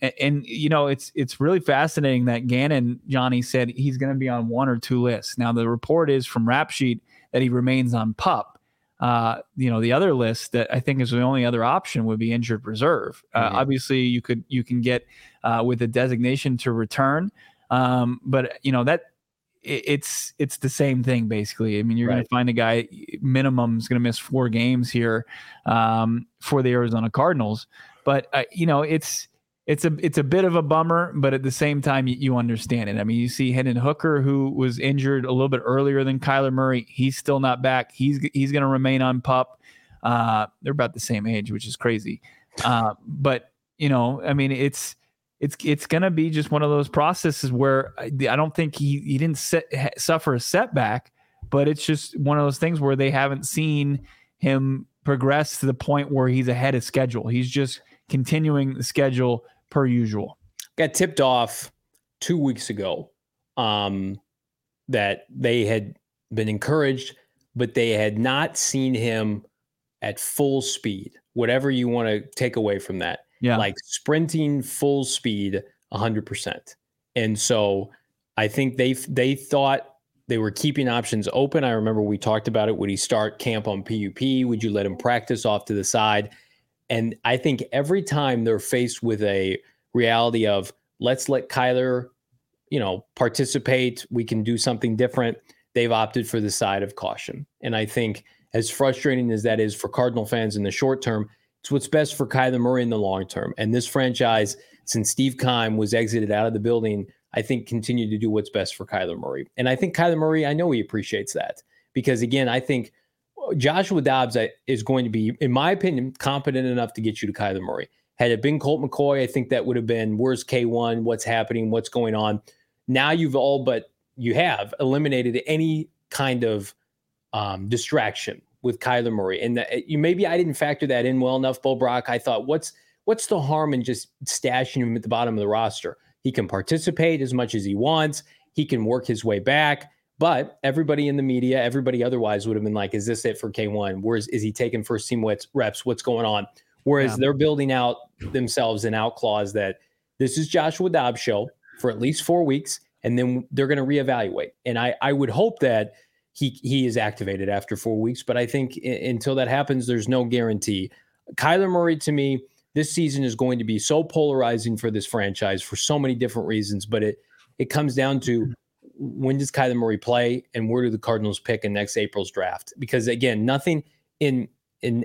It's really fascinating that Gannon, Johnny, said he's going to be on 1 or 2 lists. Now, the report is from Rapsheet that he remains on PUP. The other list that I think is the only other option would be injured reserve. Obviously, you can get with a designation to return, but it's the same thing basically. I mean, you're going to find a guy minimum is going to miss 4 games here for the Arizona Cardinals. But, it's a bit of a bummer, but at the same time, you understand it. I mean, you see Hendon Hooker, who was injured a little bit earlier than Kyler Murray. He's still not back. He's going to remain on PUP. They're about the same age, which is crazy. But, you know, I mean, it's going to be just one of those processes where I don't think he didn't suffer a setback, but it's just one of those things where they haven't seen him progress to the point where he's ahead of schedule. He's just continuing the schedule per usual. Got tipped off 2 weeks ago that they had been encouraged, but they had not seen him at full speed, whatever you want to take away from that. Yeah. Like sprinting full speed, 100%. And so I think they thought they were keeping options open. I remember we talked about it. Would he start camp on PUP? Would you let him practice off to the side? And I think every time they're faced with a reality of let's let Kyler, you know, participate, we can do something different, they've opted for the side of caution. And I think as frustrating as that is for Cardinal fans in the short term, it's what's best for Kyler Murray in the long term. And this franchise, since Steve Keim was exited out of the building, I think continued to do what's best for Kyler Murray. And I think Kyler Murray, I know he appreciates that. Because, again, I think Joshua Dobbs is going to be, in my opinion, competent enough to get you to Kyler Murray. Had it been Colt McCoy, I think that would have been, where's K1, what's happening, what's going on. Now you've all but, you have eliminated any kind of distraction with Kyler Murray. And maybe I didn't factor that in well enough, Bo Brock. I thought, what's the harm in just stashing him at the bottom of the roster? He can participate as much as he wants. He can work his way back. But everybody in the media, everybody otherwise would have been like, is this it for K1? Where's is he taking first team reps? What's going on? Whereas they're building out themselves an out clause that this is Joshua Dobbs' show for at least 4 weeks, and then they're going to reevaluate. And I would hope that he is activated after 4 weeks, but I think until that happens, there's no guarantee. Kyler Murray, to me, this season is going to be so polarizing for this franchise for so many different reasons, but it comes down to when does Kyler Murray play and where do the Cardinals pick in next April's draft? Because, again, nothing in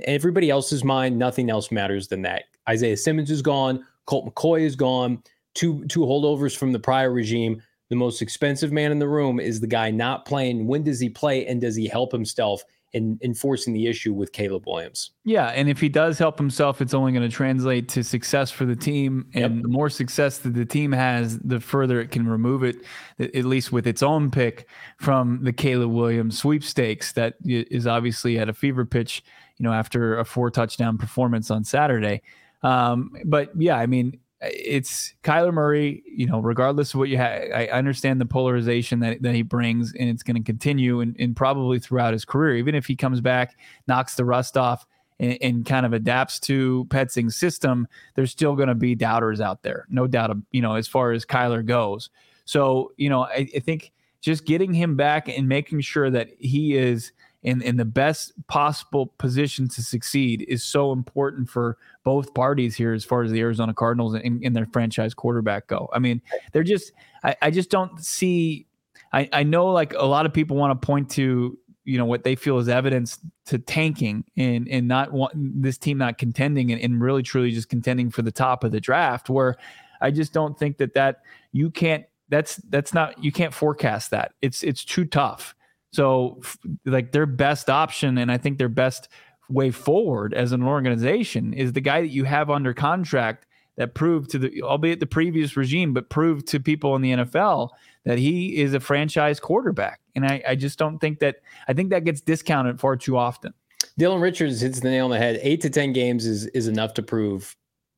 everybody else's mind, nothing else matters than that. Isaiah Simmons is gone. Colt McCoy is gone. Two holdovers from the prior regime. The most expensive man in the room is the guy not playing. When does he play, and does he help himself in enforcing the issue with Caleb Williams? Yeah, and if he does help himself, it's only going to translate to success for the team. And the more success that the team has, the further it can remove it, at least with its own pick, from the Caleb Williams sweepstakes that is obviously at a fever pitch, you know, after a 4-touchdown performance on Saturday. But yeah, I mean, it's Kyler Murray, you know, regardless of what you have, I understand the polarization that he brings, and it's going to continue and probably throughout his career. Even if he comes back, knocks the rust off and kind of adapts to Petzing's system, there's still going to be doubters out there. No doubt, you know, as far as Kyler goes. So, you know, I think just getting him back and making sure that he is in the best possible position to succeed is so important for both parties here as far as the Arizona Cardinals and their franchise quarterback go. I mean, they're just – I just don't see – I know, like, a lot of people want to point to, you know, what they feel is evidence to tanking and not want this team not contending and really truly just contending for the top of the draft, where I just don't think that you can't – that's not – you can't forecast that. It's too tough. So, like, their best option, and I think their best way forward as an organization, is the guy that you have under contract that proved to the, albeit the previous regime, but proved to people in the NFL that he is a franchise quarterback. And I just don't think that, I think that gets discounted far too often. Dylan Richards hits the nail on the head. 8 to 10 games is enough to prove,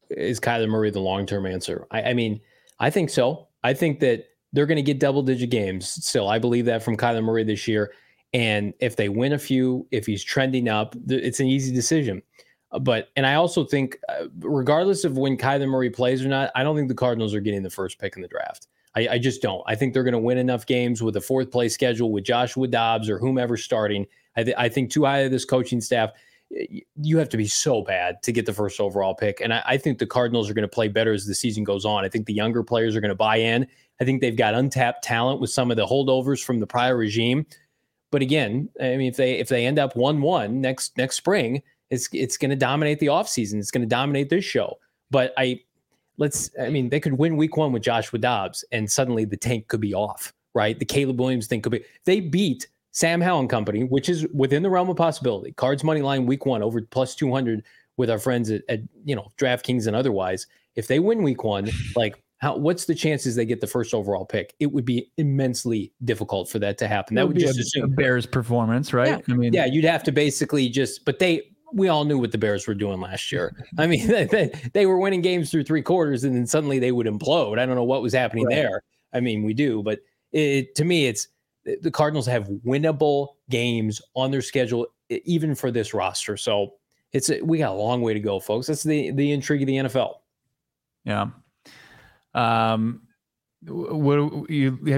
is Kyler Murray the long-term answer? I mean, I think so. I think that they're going to get double-digit games still. I believe that from Kyler Murray this year. And if they win a few, if he's trending up, it's an easy decision. And I also think, regardless of when Kyler Murray plays or not, I don't think the Cardinals are getting the first pick in the draft. I just don't. I think they're going to win enough games with a fourth-place schedule with Joshua Dobbs or whomever starting. I think too high of this coaching staff, you have to be so bad to get the first overall pick. And I think the Cardinals are going to play better as the season goes on. I think the younger players are going to buy in. I think they've got untapped talent with some of the holdovers from the prior regime. But again, I mean, if they end up 1-1 next spring, it's going to dominate the offseason. It's going to dominate this show. But they could win week one with Joshua Dobbs, and suddenly the tank could be off, right? The Caleb Williams thing could be. They beat Sam Howell and company, which is within the realm of possibility. Cards money line week 1 over +200 with our friends at DraftKings and otherwise. If they win week 1, like what's the chances they get the first overall pick? It would be immensely difficult for that to happen. That would just assume a Bears performance, right? Yeah. I mean, yeah, you'd have to basically just. But we all knew what the Bears were doing last year. I mean, they were winning games through 3 quarters, and then suddenly they would implode. I don't know what was happening there. I mean, we do, but to me, it's the Cardinals have winnable games on their schedule, even for this roster. So we got a long way to go, folks. That's the intrigue of the NFL. Yeah. Have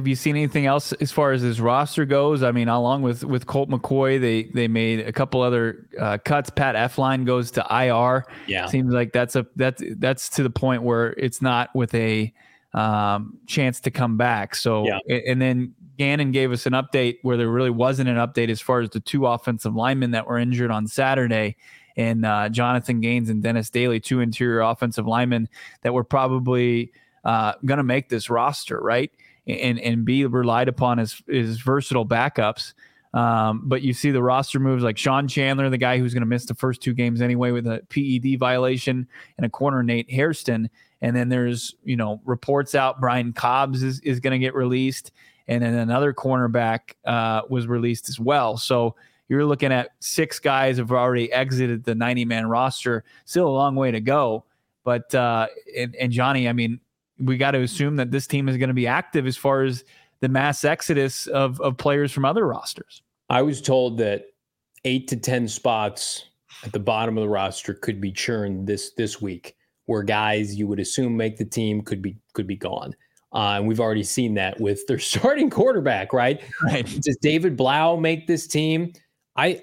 you seen anything else as far as this roster goes? I mean, along with Colt McCoy, they made a couple other cuts. Pat Elflein goes to IR. Yeah, seems like that's to the point where it's not with a chance to come back. So, and then Gannon gave us an update where there really wasn't an update as far as the 2 offensive linemen that were injured on Saturday. And Jonathan Gaines and Dennis Daly, 2 interior offensive linemen that were probably going to make this roster, right, and be relied upon as versatile backups. But you see the roster moves like Sean Chandler, the guy who's going to miss the first 2 games anyway with a PED violation, and a corner, Nate Hairston. And then there's, reports out Brian Cobbs is going to get released. And then another cornerback was released as well. So you're looking at 6 guys have already exited the 90-man roster. Still a long way to go. But, and Johnny, I mean, we got to assume that this team is going to be active as far as the mass exodus of players from other rosters. I was told that 8 to 10 spots at the bottom of the roster could be churned this week, where guys you would assume make the team could be gone. And we've already seen that with their starting quarterback, right? Right. Does David Blough make this team? I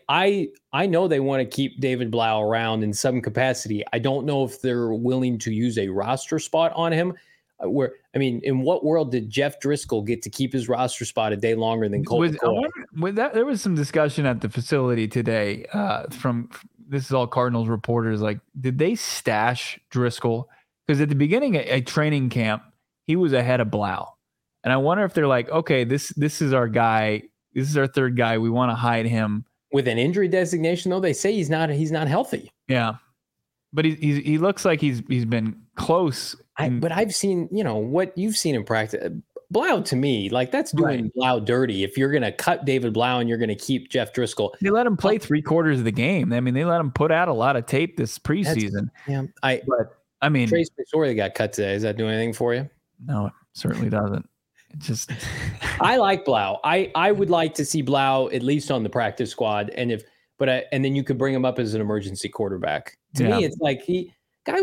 know they want to keep David Blough around in some capacity. I don't know if they're willing to use a roster spot on him. In what world did Jeff Driscoll get to keep his roster spot a day longer than Colt McCoy? There was some discussion at the facility today from this is all Cardinals reporters. Like, did they stash Driscoll? Because at the beginning of a training camp, he was ahead of Blough, and I wonder if they're like, okay, this is our guy. This is our third guy. We want to hide him. With an injury designation, though, they say he's not healthy. Yeah, but he looks like he's been close. But I've seen what you've seen in practice. Blough, to me, like, that's doing Blough dirty. If you're going to cut David Blough and you're going to keep Jeff Driscoll, they let him play 3 quarters of the game. I mean, they let him put out a lot of tape this preseason. Trace McSorley got cut today. Does that do anything for you? No, it certainly doesn't. Just I like Blough. I would like to see Blough at least on the practice squad, and then you could bring him up as an emergency quarterback. To me, it's like guy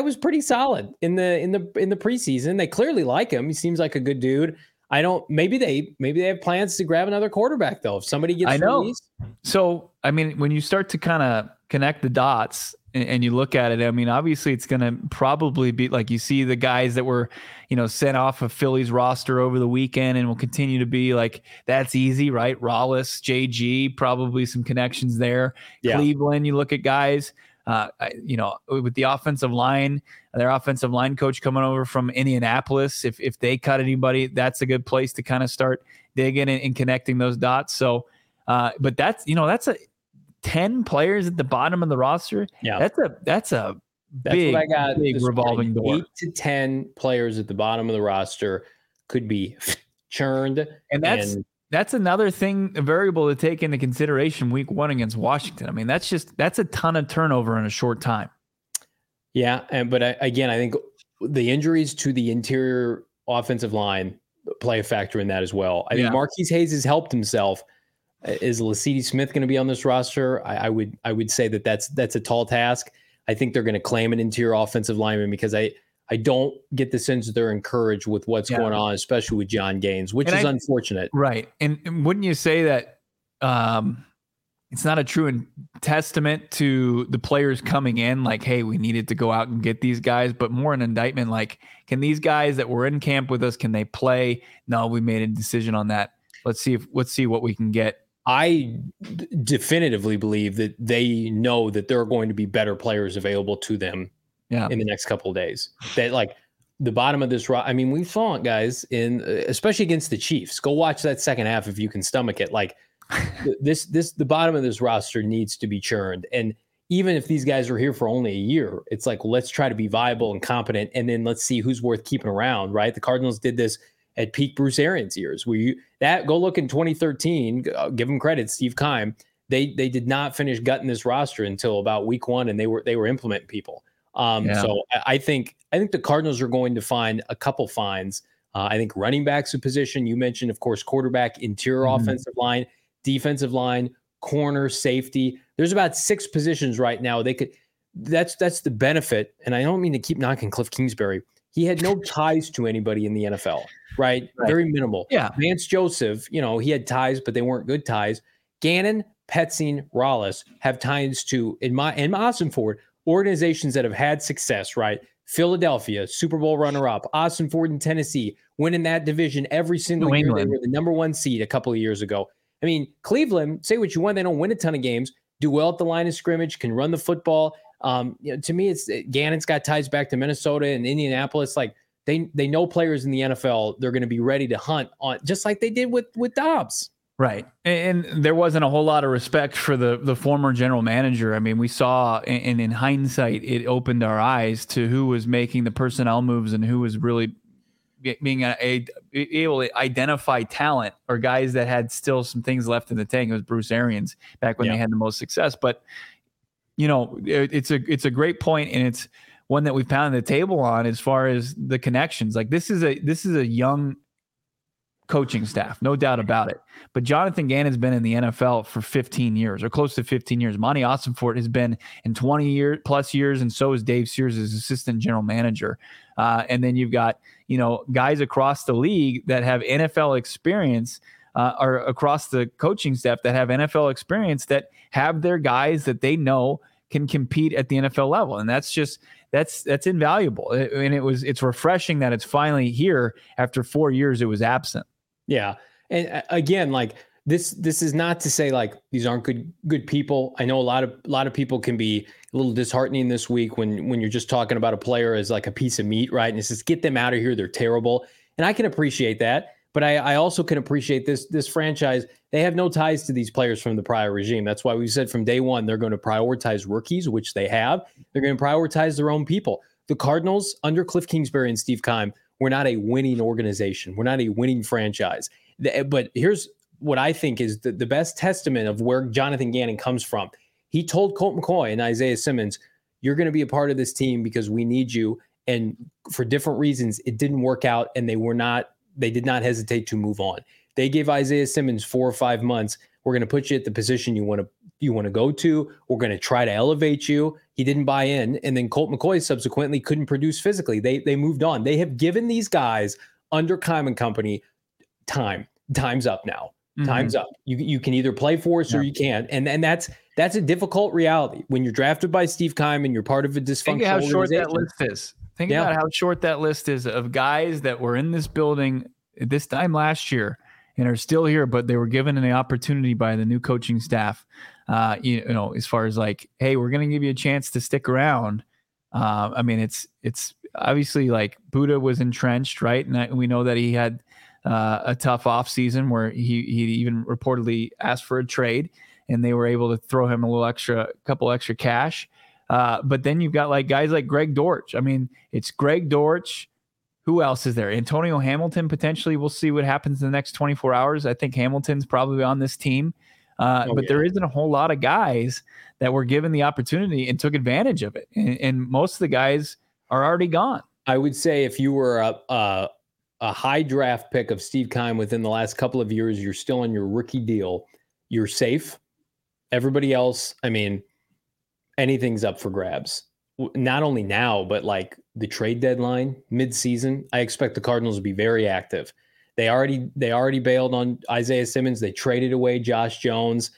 was pretty solid in the preseason. They clearly like him. He seems like a good dude. Maybe they have plans to grab another quarterback though. If somebody gets released. So when you start to kind of connect the dots and you look at it, obviously it's going to probably be like you see the guys that were, sent off of Philly's roster over the weekend and will continue to be like, that's easy, right? Rawlis, JG, probably some connections there. Yeah. Cleveland, you look at guys, with the offensive line, their offensive line coach coming over from Indianapolis. If they cut anybody, that's a good place to kind of start digging and connecting those dots. So, but that's, that's 10 players at the bottom of the roster. Yeah. That's a big revolving door. 8 to 10 players at the bottom of the roster could be churned. And that's another thing, a variable to take into consideration week 1 against Washington. That's a ton of turnover in a short time. Yeah. I think the injuries to the interior offensive line play a factor in that as well. I think Marquise Hayes has helped himself. Is Lecitus Smith going to be on this roster? I would say that that's a tall task. I think they're going to claim an interior offensive lineman because I don't get the sense that they're encouraged with what's going on, especially with John Gaines, which is unfortunate. Right. And wouldn't you say that it's not a true testament to the players coming in like, hey, we needed to go out and get these guys, but more an indictment like, can these guys that were in camp with us, can they play? No, we made a decision on that. Let's see what we can get. I definitively believe that they know that there are going to be better players available to them in the next couple of days. That like the bottom of this rock. We saw it, guys, especially against the Chiefs. Go watch that second half if you can stomach it. Like the bottom of this roster needs to be churned. And even if these guys are here for only a year, it's like, let's try to be viable and competent. And then let's see who's worth keeping around, right? The Cardinals did this at peak Bruce Arians years, where go look in 2013, give him credit, Steve Keim. They did not finish gutting this roster until about week one, and they were implementing people. So I think the Cardinals are going to find a couple finds. I think running back's a position. You mentioned, of course, quarterback, interior offensive line, defensive line, corner, safety. There's about six positions right now. That's the benefit. And I don't mean to keep knocking Cliff Kingsbury. He had no ties to anybody in the NFL, right? Very minimal. Yeah. Vance Joseph, he had ties, but they weren't good ties. Gannon, Petzing, Rollis have ties to, in Ossenfort, organizations that have had success, right? Philadelphia, Super Bowl runner-up, Ossenfort in Tennessee, winning that division every single year. England. They were the number one seed a couple of years ago. I mean, Cleveland, say what you want, they don't win a ton of games, do well at the line of scrimmage, can run the football. To me, it's Gannon's got ties back to Minnesota and Indianapolis. Like they know players in the NFL, they're going to be ready to hunt on, just like they did with Dobbs. Right. And there wasn't a whole lot of respect for the former general manager. I mean, we saw, and in hindsight, it opened our eyes to who was making the personnel moves and who was really being able to identify talent or guys that had still some things left in the tank. It was Bruce Arians back when they had the most success. But, it's a great point, and it's one that we pounded the table on as far as the connections. Like this is a young coaching staff, no doubt about it. But Jonathan Gannon's been in the NFL for 15 years or close to 15 years. Monti Ossenfort has been in 20 plus years, and so is Dave Sears as assistant general manager. And then you've got, guys across the league that have NFL experience or across the coaching staff that have NFL experience that have their guys that they know can compete at the NFL level. And that's invaluable. And it's refreshing that it's finally here after 4 years it was absent. Yeah. And again, like this is not to say like these aren't good people. I know a lot of people can be a little disheartening this week when you're just talking about a player as like a piece of meat, right? And it's just get them out of here. They're terrible. And I can appreciate that, but I also can appreciate this franchise. They have no ties to these players from the prior regime. That's why we said from day one, they're going to prioritize rookies, which they have. They're going to prioritize their own people. The Cardinals under Cliff Kingsbury and Steve Keim were not a winning organization. We're not a winning franchise. But here's what I think is the best testament of where Jonathan Gannon comes from. He told Colt McCoy and Isaiah Simmons, you're going to be a part of this team because we need you. And for different reasons, it didn't work out, and they did not hesitate to move on. They gave Isaiah Simmons 4 or 5 months. We're going to put you at the position you want to go to. We're going to try to elevate you. He didn't buy in. And then Colt McCoy subsequently couldn't produce physically. They moved on. They have given these guys under Keim and company time. Time's up now. Mm-hmm. Time's up. You can either play for us or you can't. And that's a difficult reality when you're drafted by Steve Keim and you're part of a dysfunctional organization. Think how short that list is. Think about how short that list is of guys that were in this building at this time last year and are still here, but they were given an opportunity by the new coaching staff, as far as like, hey, we're going to give you a chance to stick around. I mean, it's obviously like Buddha was entrenched, right? And we know that he had a tough off season where he even reportedly asked for a trade, and they were able to throw him a couple extra cash. But then you've got like guys like Greg Dortch. I mean, it's Greg Dortch. Who else is there? Antonio Hamilton, potentially. We'll see what happens in the next 24 hours. I think Hamilton's probably on this team. But there isn't a whole lot of guys that were given the opportunity and took advantage of it. And most of the guys are already gone. I would say if you were a high draft pick of Steve Keim within the last couple of years, you're still on your rookie deal. You're safe. Everybody else, I mean, anything's up for grabs. Not only now, but like the trade deadline, mid-season, I expect the Cardinals to be very active. They already bailed on Isaiah Simmons. They traded away Josh Jones.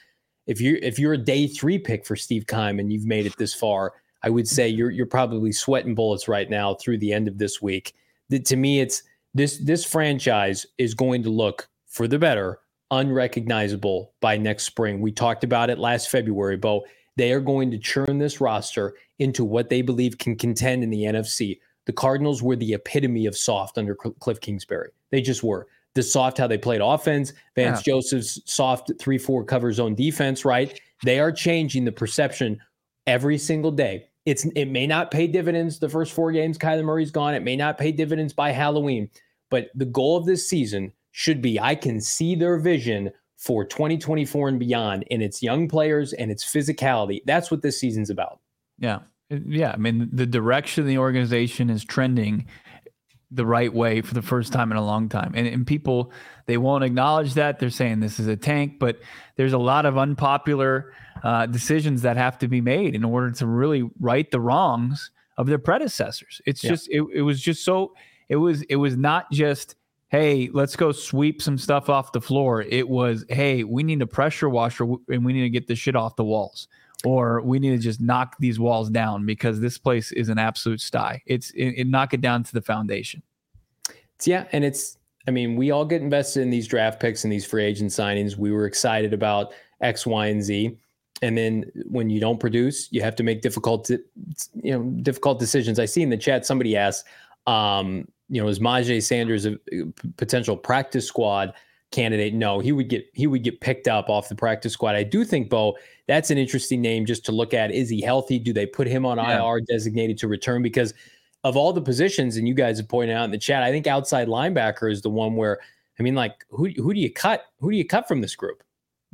If you're a day three pick for Steve Keim and you've made it this far, I would say you're probably sweating bullets right now through the end of this week. To me, it's this franchise is going to look for the better, unrecognizable by next spring. We talked about it last February, Bo. They are going to churn this roster into what they believe can contend in the NFC. The Cardinals were the epitome of soft under Cliff Kingsbury. They just were. the soft, how they played offense, Vance Joseph's soft 3-4 cover zone defense, right? They are changing the perception every single day. It may not pay dividends the first four games Kyler Murray's gone. It may not pay dividends by Halloween, but the goal of this season should be, I can see their vision for 2024 and beyond, and it's young players and it's physicality. That's what this season's about. Yeah. Yeah. I mean, the direction of the organization is trending the right way for the first time in a long time. And people, they won't acknowledge that. They're saying this is a tank, but there's a lot of unpopular decisions that have to be made in order to really right the wrongs of their predecessors. It's just, it was not just, hey, let's go sweep some stuff off the floor. It was, hey, we need a pressure washer and we need to get this shit off the walls, or we need to just knock these walls down because this place is an absolute sty. It's knock it down to the foundation. Yeah. And it's, I mean, we all get invested in these draft picks and these free agent signings. We were excited about X, Y, and Z. And then when you don't produce, you have to make difficult decisions. I see in the chat, somebody asked, is Majay Sanders a potential practice squad candidate? No, he would get picked up off the practice squad. I do think, Bo, that's an interesting name just to look at. Is he healthy? Do they put him on IR designated to return? Because of all the positions, and you guys have pointed out in the chat, I think outside linebacker is the one where, I mean, like, who do you cut? Who do you cut from this group?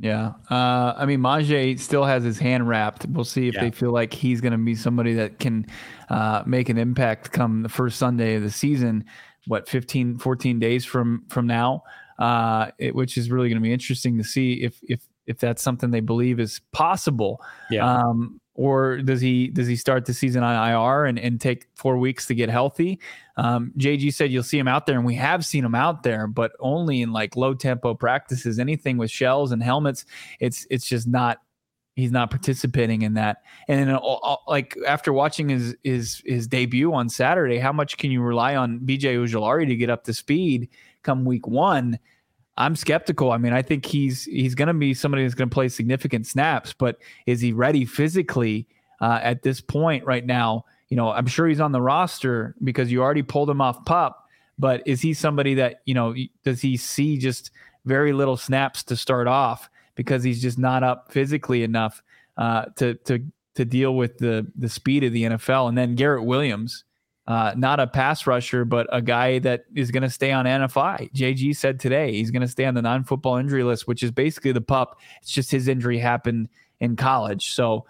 Yeah. I mean, Majay still has his hand wrapped. We'll see if they feel like he's going to be somebody that can make an impact come the first Sunday of the season, 14 days from now. Which is really going to be interesting to see if that's something they believe is possible. Yeah. Or does he start the season on IR and take 4 weeks to get healthy? JG said you'll see him out there, and we have seen him out there, but only in like low tempo practices. Anything with shells and helmets, it's just not. He's not participating in that. And then, like, after watching his debut on Saturday, how much can you rely on BJ Ojolari to get up to speed come week one? I'm skeptical. I mean, I think he's going to be somebody that's going to play significant snaps, but is he ready physically at this point right now? You know, I'm sure he's on the roster because you already pulled him off PUP, but is he somebody that, you know, does he see just very little snaps to start off because he's just not up physically enough to deal with the speed of the NFL? And then Garrett Williams, not a pass rusher, but a guy that is going to stay on NFI. JG said today he's going to stay on the non-football injury list, which is basically the PUP. It's just his injury happened in college. So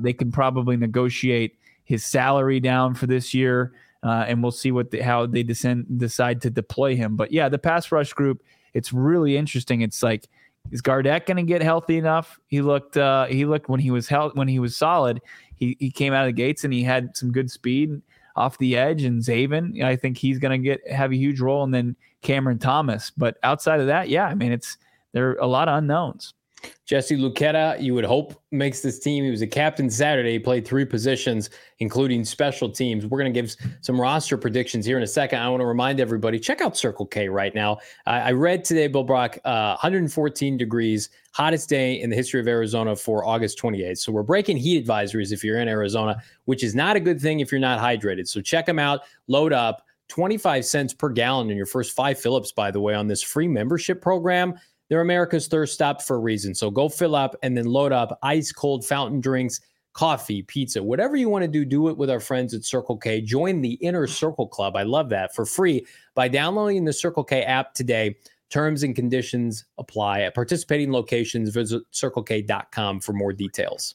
they can probably negotiate his salary down for this year, and we'll see how they decide to deploy him. But, yeah, the pass rush group, it's really interesting. It's like, is Gardeck going to get healthy enough? He looked when he was solid. He came out of the gates and he had some good speed off the edge. And Zaven, I think he's going to have a huge role. And then Cameron Thomas. But outside of that, yeah, I mean, there are a lot of unknowns. Jesse Lucchetta, you would hope, makes this team. He was a captain Saturday. He played three positions, including special teams. We're going to give some roster predictions here in a second. I want to remind everybody, check out Circle K right now. I read today, Bill Brock, 114 degrees, hottest day in the history of Arizona for August 28th. So we're breaking heat advisories if you're in Arizona, which is not a good thing if you're not hydrated. So check them out. Load up. 25 cents per gallon in your first 5 fill-ups, by the way, on this free membership program. They're America's thirst stop for a reason. So go fill up and then load up ice cold fountain drinks, coffee, pizza, whatever you want to do it with our friends at Circle K. Join the Inner Circle Club. I love that, for free by downloading the Circle K app today. Terms and conditions apply. At participating locations, visit circlek.com for more details.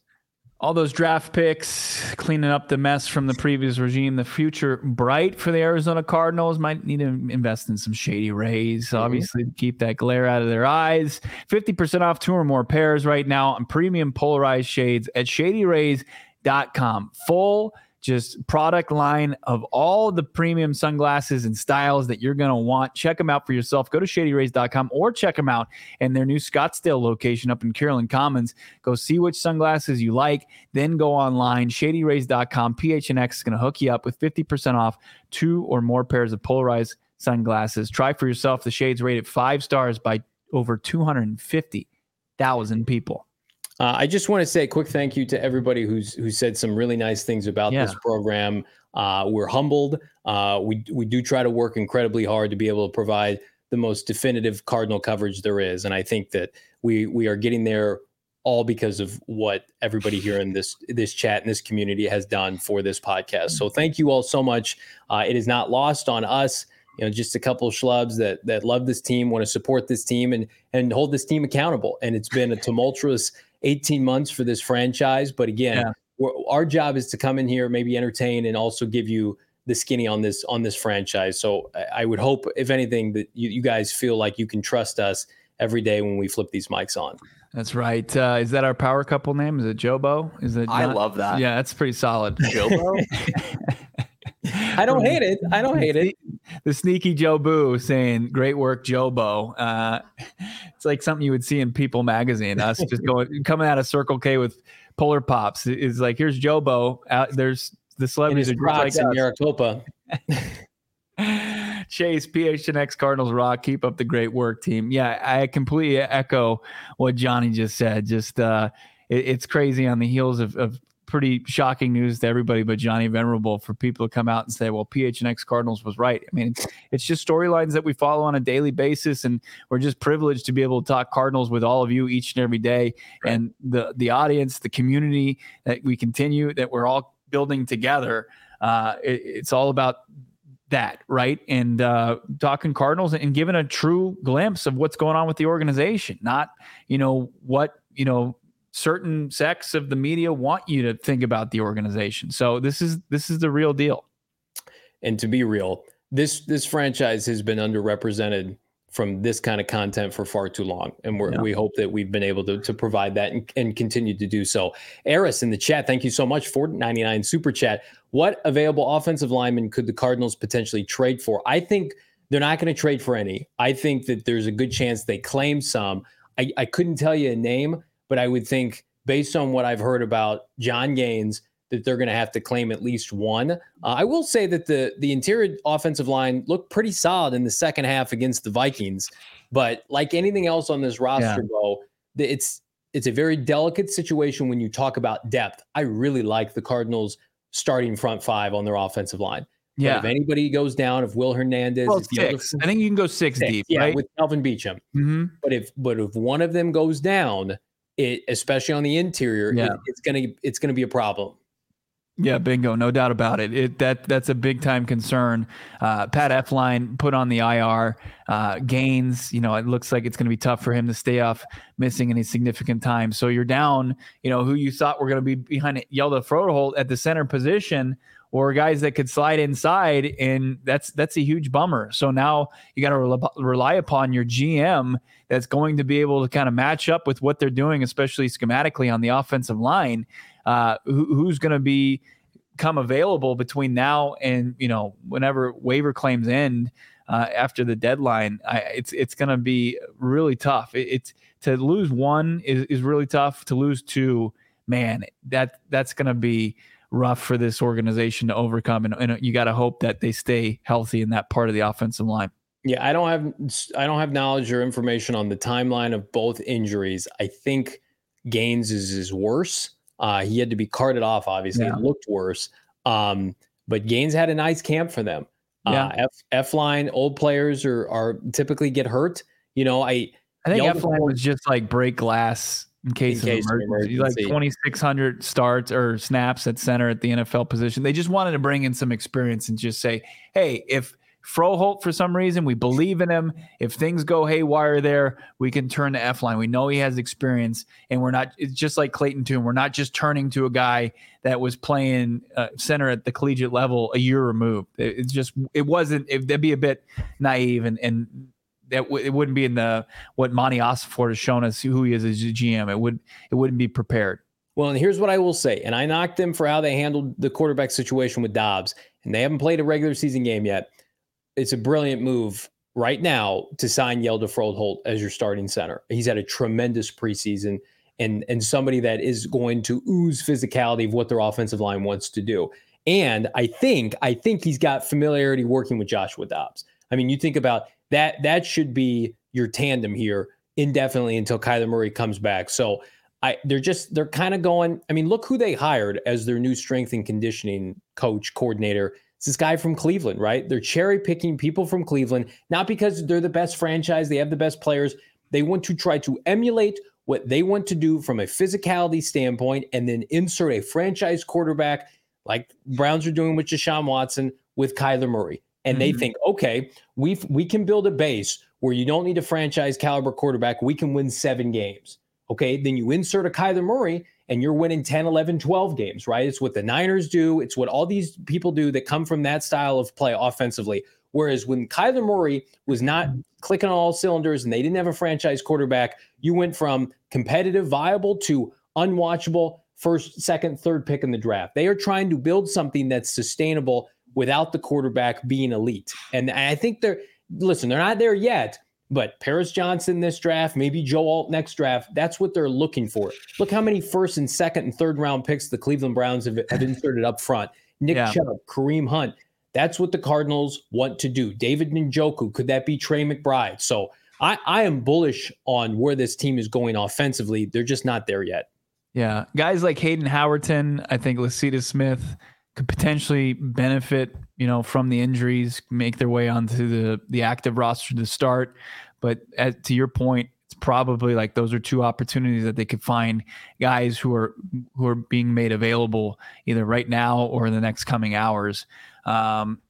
All those draft picks, cleaning up the mess from the previous regime. The future bright for the Arizona Cardinals. Might need to invest in some shady rays, obviously, to keep that glare out of their eyes. 50% off 2 or more pairs right now on premium polarized shades at shadyrays.com. Full just product line of all the premium sunglasses and styles that you're going to want. Check them out for yourself. Go to shadyrays.com or check them out in their new Scottsdale location up in Kierland Commons. Go see which sunglasses you like, then go online, shadyrays.com. PHNX is going to hook you up with 50% off 2 or more pairs of polarized sunglasses. Try for yourself the shades rated 5 stars by over 250,000 people. I just want to say a quick thank you to everybody who said some really nice things about this program. We're humbled. We do try to work incredibly hard to be able to provide the most definitive Cardinal coverage there is. And I think that we are getting there all because of what everybody here in this chat and this community has done for this podcast. So thank you all so much. It is not lost on us. You know, just a couple of schlubs that love this team, want to support this team and hold this team accountable. And it's been a tumultuous 18 months for this franchise. But again, our job is to come in here, maybe entertain, and also give you the skinny on this franchise. So I would hope, if anything, that you guys feel like you can trust us every day when we flip these mics on. That's right. Is that our power couple name? Is it Jobo? Is it? I love that. Yeah, that's pretty solid. Jobo. I don't hate it. The sneaky Joe Boo saying, "Great work, Jobo." It's like something you would see in People magazine. Us just coming out of Circle K with Polar Pops. It's like, here's Jobo. There's the celebrities are just like in Maricopa. Chase, PHNX Cardinals rock. Keep up the great work, team. Yeah, I completely echo what Johnny just said. Just it's crazy on the heels of pretty shocking news to everybody but Johnny Venerable for people to come out and say, well, PHNX Cardinals was right. I mean, it's just storylines that we follow on a daily basis, and we're just privileged to be able to talk Cardinals with all of you each and every day. Right. And the audience, the community that we continue, that we're all building together, it's all about that, right? And talking Cardinals and giving a true glimpse of what's going on with the organization, not, certain sects of the media want you to think about the organization. So this is the real deal. And to be real, this franchise has been underrepresented from this kind of content for far too long. And we hope that we've been able to provide that and continue to do so. Eris in the chat, thank you so much for $4.99 super chat. What available offensive lineman could the Cardinals potentially trade for? I think they're not going to trade for any. I think that there's a good chance they claim some. I couldn't tell you a name, but I would think, based on what I've heard about John Gaines, that they're going to have to claim at least one. I will say that the interior offensive line looked pretty solid in the second half against the Vikings. But like anything else on this roster, Bo, it's a very delicate situation when you talk about depth. I really like the Cardinals starting front five on their offensive line. Yeah. But if anybody goes down, if Will Hernandez, I think you can go six deep, right? With Calvin Beachum. Mm-hmm. But if one of them goes down, especially on the interior, it's gonna be a problem. Yeah, bingo, no doubt about it. That's a big time concern. Pat Elflein put on the IR. Gaines, it looks like it's gonna be tough for him to stay off missing any significant time. So you're down, who you thought were gonna be behind Hjalte Froholdt at the center position, or guys that could slide inside, and that's a huge bummer. So now you got to rely upon your GM that's going to be able to kind of match up with what they're doing, especially schematically on the offensive line. Who's going to become available between now and whenever waiver claims end after the deadline? It's going to be really tough. It's to lose one is really tough. To lose two, man, that's going to be rough for this organization to overcome, and you got to hope that they stay healthy in that part of the offensive line. Yeah, I don't have knowledge or information on the timeline of both injuries. I think Gaines is worse. He had to be carted off. Obviously, it looked worse. But Gaines had a nice camp for them. Elflein, old players are typically get hurt. I think Elflein was just like break glass. In case of emergency. Like 2,600 starts or snaps at center at the NFL position. They just wanted to bring in some experience and just say, hey, if Froholdt, for some reason, we believe in him. If things go haywire there, we can turn to Elflein. We know he has experience, and it's just like Clayton Tune. We're not just turning to a guy that was playing center at the collegiate level a year removed. That'd be a bit naive and it wouldn't be in what Monti Ossenfort has shown us who he is as a GM. It wouldn't be prepared. Well, and here's what I will say. And I knocked them for how they handled the quarterback situation with Dobbs, and they haven't played a regular season game yet. It's a brilliant move right now to sign Hjalte Froholdt as your starting center. He's had a tremendous preseason and somebody that is going to ooze physicality of what their offensive line wants to do. And I think he's got familiarity working with Joshua Dobbs. I mean, you think about that should be your tandem here indefinitely until Kyler Murray comes back. So they're kind of going, look who they hired as their new strength and conditioning coach coordinator It's this guy from Cleveland, right? They're cherry picking people from Cleveland, not because they're the best franchise, they have the best players. They want to try to emulate what they want to do from a physicality standpoint and then insert a franchise quarterback like Browns are doing with Deshaun Watson with Kyler Murray. And they think, okay, we can build a base where you don't need a franchise caliber quarterback. We can win 7 games. Okay, then you insert a Kyler Murray and you're winning 10, 11, 12 games, right? It's what the Niners do. It's what all these people do that come from that style of play offensively. Whereas when Kyler Murray was not clicking on all cylinders and they didn't have a franchise quarterback, you went from competitive, viable to unwatchable first, second, third pick in the draft. They are trying to build something that's sustainable without the quarterback being elite. And I think they're not there yet, but Paris Johnson this draft, maybe Joe Alt next draft, that's what they're looking for. Look how many first and second and third round picks the Cleveland Browns have inserted up front. Nick Chubb, Kareem Hunt. That's what the Cardinals want to do. David Njoku, could that be Trey McBride? So I am bullish on where this team is going offensively. They're just not there yet. Yeah, guys like Hayden Howerton, I think Lecitus Smith could potentially benefit, from the injuries, make their way onto the active roster to start. But to your point, it's probably like those are 2 opportunities that they could find guys who are being made available either right now or in the next coming hours.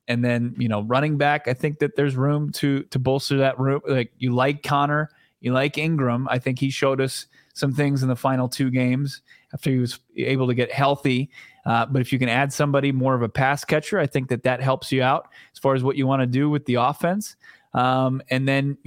And then, running back, I think that there's room to bolster that room. Like you like Connor, you like Ingram. I think he showed us some things in the final 2 games after he was able to get healthy. But if you can add somebody more of a pass catcher, I think that helps you out as far as what you want to do with the offense. And then,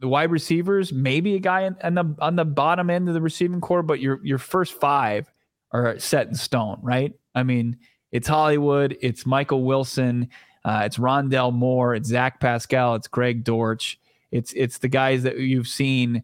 the wide receivers, maybe a guy on the bottom end of the receiving core, but your first 5 are set in stone, right? I mean, it's Hollywood, it's Michael Wilson, it's Rondell Moore, it's Zach Pascal, it's Greg Dortch. It's the guys that you've seen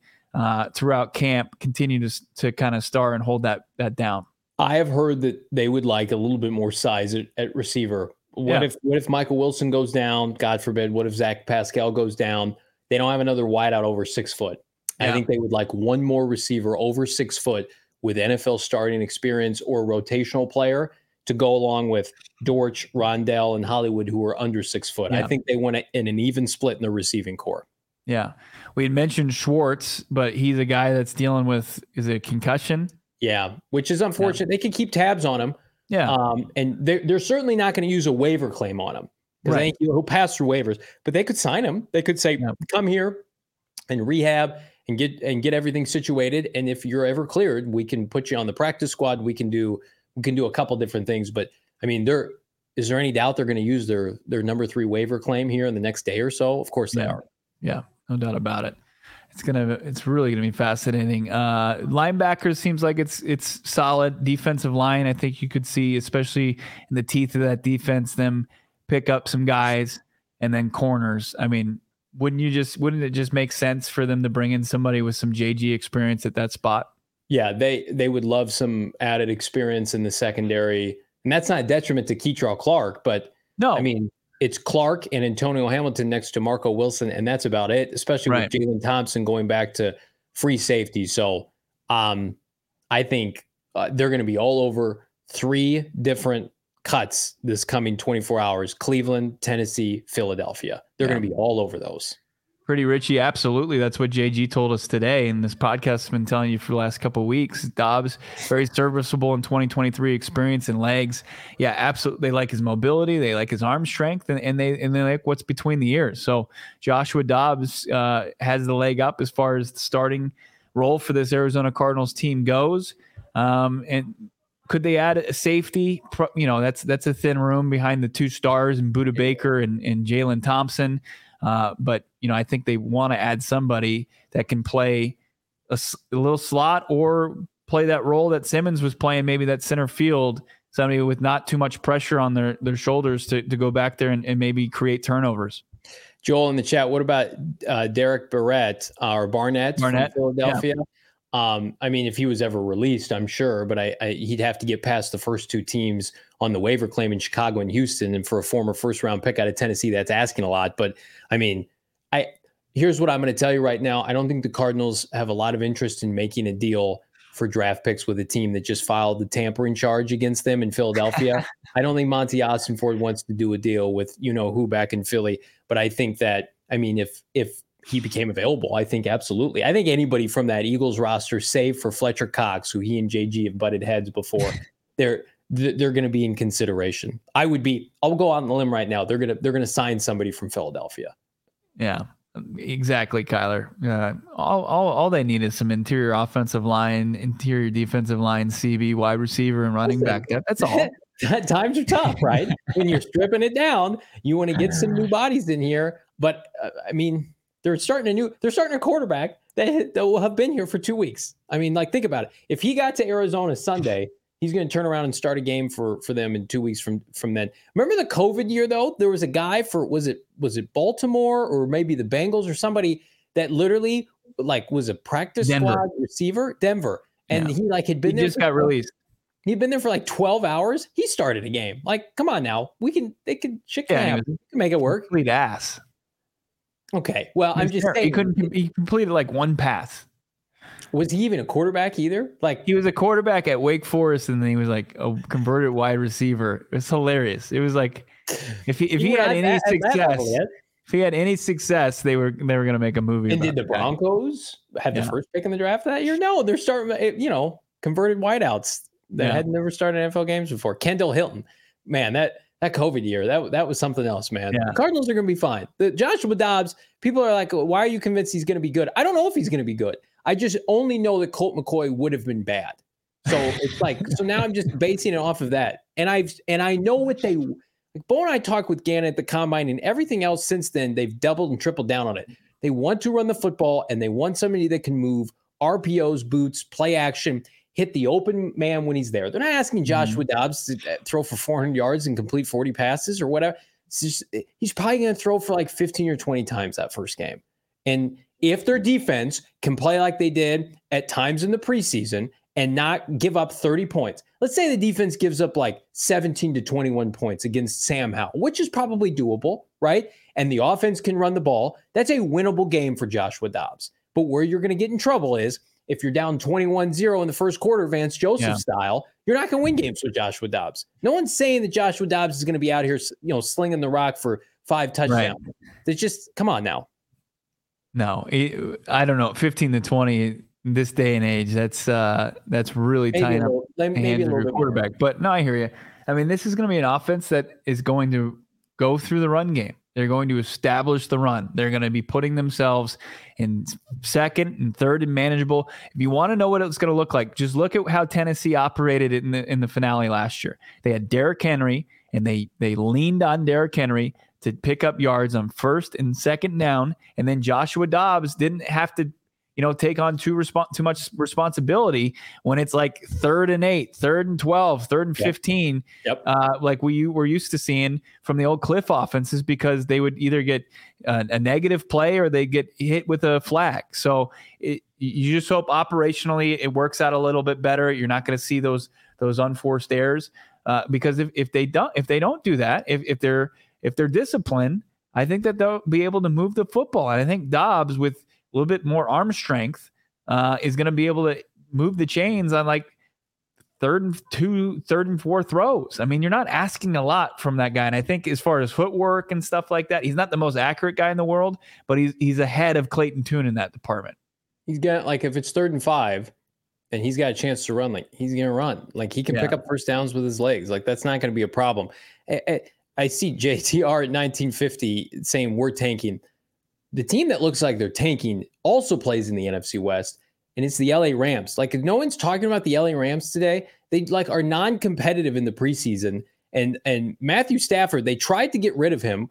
throughout camp continue to kind of star and hold that down. I have heard that they would like a little bit more size at receiver. What if Michael Wilson goes down? God forbid. What if Zach Pascal goes down? They don't have another wideout over 6 foot. Yeah. I think they would like one more receiver over 6 foot with NFL starting experience or a rotational player to go along with Dortch, Rondell, and Hollywood, who are under 6 foot. Yeah. I think they want an even split in the receiving core. Yeah. We had mentioned Schwartz, but he's a guy that's dealing with, is it a concussion? Yeah, which is unfortunate. Yeah. They can keep tabs on him. Yeah. And they're certainly not going to use a waiver claim on him. Because right. He'll pass through waivers, but they could sign him. They could say, come here and rehab and get everything situated. And if you're ever cleared, we can put you on the practice squad. We can do a couple different things. But I mean, is there any doubt they're going to use their number 3 waiver claim here in the next day or so? Of course they are. Yeah, no doubt about it. It's really gonna be fascinating. Linebackers seems like it's solid. Defensive line, I think you could see, especially in the teeth of that defense, them pick up some guys. And then corners. I mean, wouldn't it just make sense for them to bring in somebody with some JG experience at that spot? Yeah, they would love some added experience in the secondary, and that's not a detriment to Keitrell Clark, but no, I mean. It's Clark and Antonio Hamilton next to Marco Wilson, and that's about it, especially with Jalen Thompson going back to free safety. So I think they're going to be all over 3 different cuts this coming 24 hours, Cleveland, Tennessee, Philadelphia. They're going to be all over those. Pretty Richie, absolutely. That's what JG told us today, and this podcast has been telling you for the last couple of weeks. Dobbs, very serviceable in 2023, experience and legs. Yeah, absolutely. They like his mobility, they like his arm strength, and they like what's between the ears. So Joshua Dobbs has the leg up as far as the starting role for this Arizona Cardinals team goes. And could they add a safety? That's a thin room behind the 2 stars and Budda Baker and Jalen Thompson. But, I think they want to add somebody that can play a little slot or play that role that Simmons was playing, maybe that center field, somebody with not too much pressure on their shoulders to go back there and maybe create turnovers. Joel in the chat, what about Derek Barnett or Barnett from Philadelphia? Yeah. I mean, if he was ever released, I'm sure, but he'd have to get past the first 2 teams on the waiver claim in Chicago and Houston. And for a former first round pick out of Tennessee, that's asking a lot. But I mean, here's what I'm going to tell you right now. I don't think the Cardinals have a lot of interest in making a deal for draft picks with a team that just filed the tampering charge against them in Philadelphia. I don't think Monti Ossenfort wants to do a deal with, you know, who back in Philly, but I think that, I mean, if he became available, I think absolutely. I think anybody from that Eagles roster, save for Fletcher Cox, who he and JG have butted heads before, they're going to be in consideration. I'll go out on the limb right now. They're going to sign somebody from Philadelphia. Yeah. Exactly, Kyler. All they need is some interior offensive line, interior defensive line, CB, wide receiver, and running back. That's all. Times are tough, right? When you're stripping it down, you want to get some new bodies in here. But I mean, they're starting a quarterback that will have been here for 2 weeks. I mean, like, think about it. If he got to Arizona Sunday, he's going to turn around and start a game for them in 2 weeks from then. Remember the COVID year, though? There was a guy was it Baltimore or maybe the Bengals or somebody that literally like was a practice squad receiver, Denver. And yeah. He like had been he there. He just got released. He'd been there for like 12 hours. He started a game. Like, come on now. They can make it work. Complete ass. Okay. Well, I'm just saying. He completed like one pass. Was he even a quarterback either? Like, he was a quarterback at Wake Forest, and then he was like a converted wide receiver. It was hilarious. It was like, if he had any success, they were going to make a movie. And did the Broncos have the first pick in the draft that year? No, they're starting, you know, converted wideouts that had never started NFL games before. Kendall Hilton, man, that COVID year, that was something else, man. Yeah. The Cardinals are going to be fine. The Joshua Dobbs, people are like, why are you convinced he's going to be good? I don't know if he's going to be good. I just only know that Colt McCoy would have been bad. So it's like, so now I'm just basing it off of that. And I know what they, like Bo and I talked with Gannon at the combine and everything else since then, they've doubled and tripled down on it. They want to run the football and they want somebody that can move RPOs, boots, play action, hit the open man when he's there. They're not asking Joshua Dobbs to throw for 400 yards and complete 40 passes or whatever. Just, he's probably going to throw for like 15 or 20 times that first game. And if their defense can play like they did at times in the preseason and not give up 30 points, let's say the defense gives up like 17 to 21 points against Sam Howell, which is probably doable, right? And the offense can run the ball. That's a winnable game for Joshua Dobbs. But where you're going to get in trouble is if you're down 21-0 in the first quarter, Vance Joseph style, you're not going to win games with Joshua Dobbs. No one's saying that Joshua Dobbs is going to be out here, you know, slinging the rock for 5 touchdowns. Right. It's just, come on now. No, I don't know. 15 to 20 this day and age, that's really tying up the hands of your quarterback. But no, I hear you. I mean, this is going to be an offense that is going to go through the run game. They're going to establish the run. They're going to be putting themselves in second and third and manageable. If you want to know what it's going to look like, just look at how Tennessee operated in the finale last year. They had Derrick Henry, and they leaned on Derrick Henry to pick up yards on first and second down. And then Joshua Dobbs didn't have to, you know, take on too much responsibility when it's like 3rd and 8, 3rd and 12, 3rd and 15, like we were used to seeing from the old Cliff offenses, because they would either get a negative play or they get hit with a flag. So you just hope operationally it works out a little bit better. You're not going to see those unforced errors because if they're disciplined, I think that they'll be able to move the football. And I think Dobbs, with a little bit more arm strength, is going to be able to move the chains on like 3rd and 2, 3rd and 4 throws. I mean, you're not asking a lot from that guy. And I think as far as footwork and stuff like that, he's not the most accurate guy in the world, but he's ahead of Clayton Tune in that department. He's got, like, if it's 3rd and 5 and he's got a chance to run, like, he's going to run. Like, he can pick up first downs with his legs. Like, that's not going to be a problem. I see JTR at 1950 saying we're tanking. The team that looks like they're tanking also plays in the NFC West, and it's the LA Rams. Like, if no one's talking about the LA Rams today, they like are non-competitive in the preseason. And Matthew Stafford, they tried to get rid of him.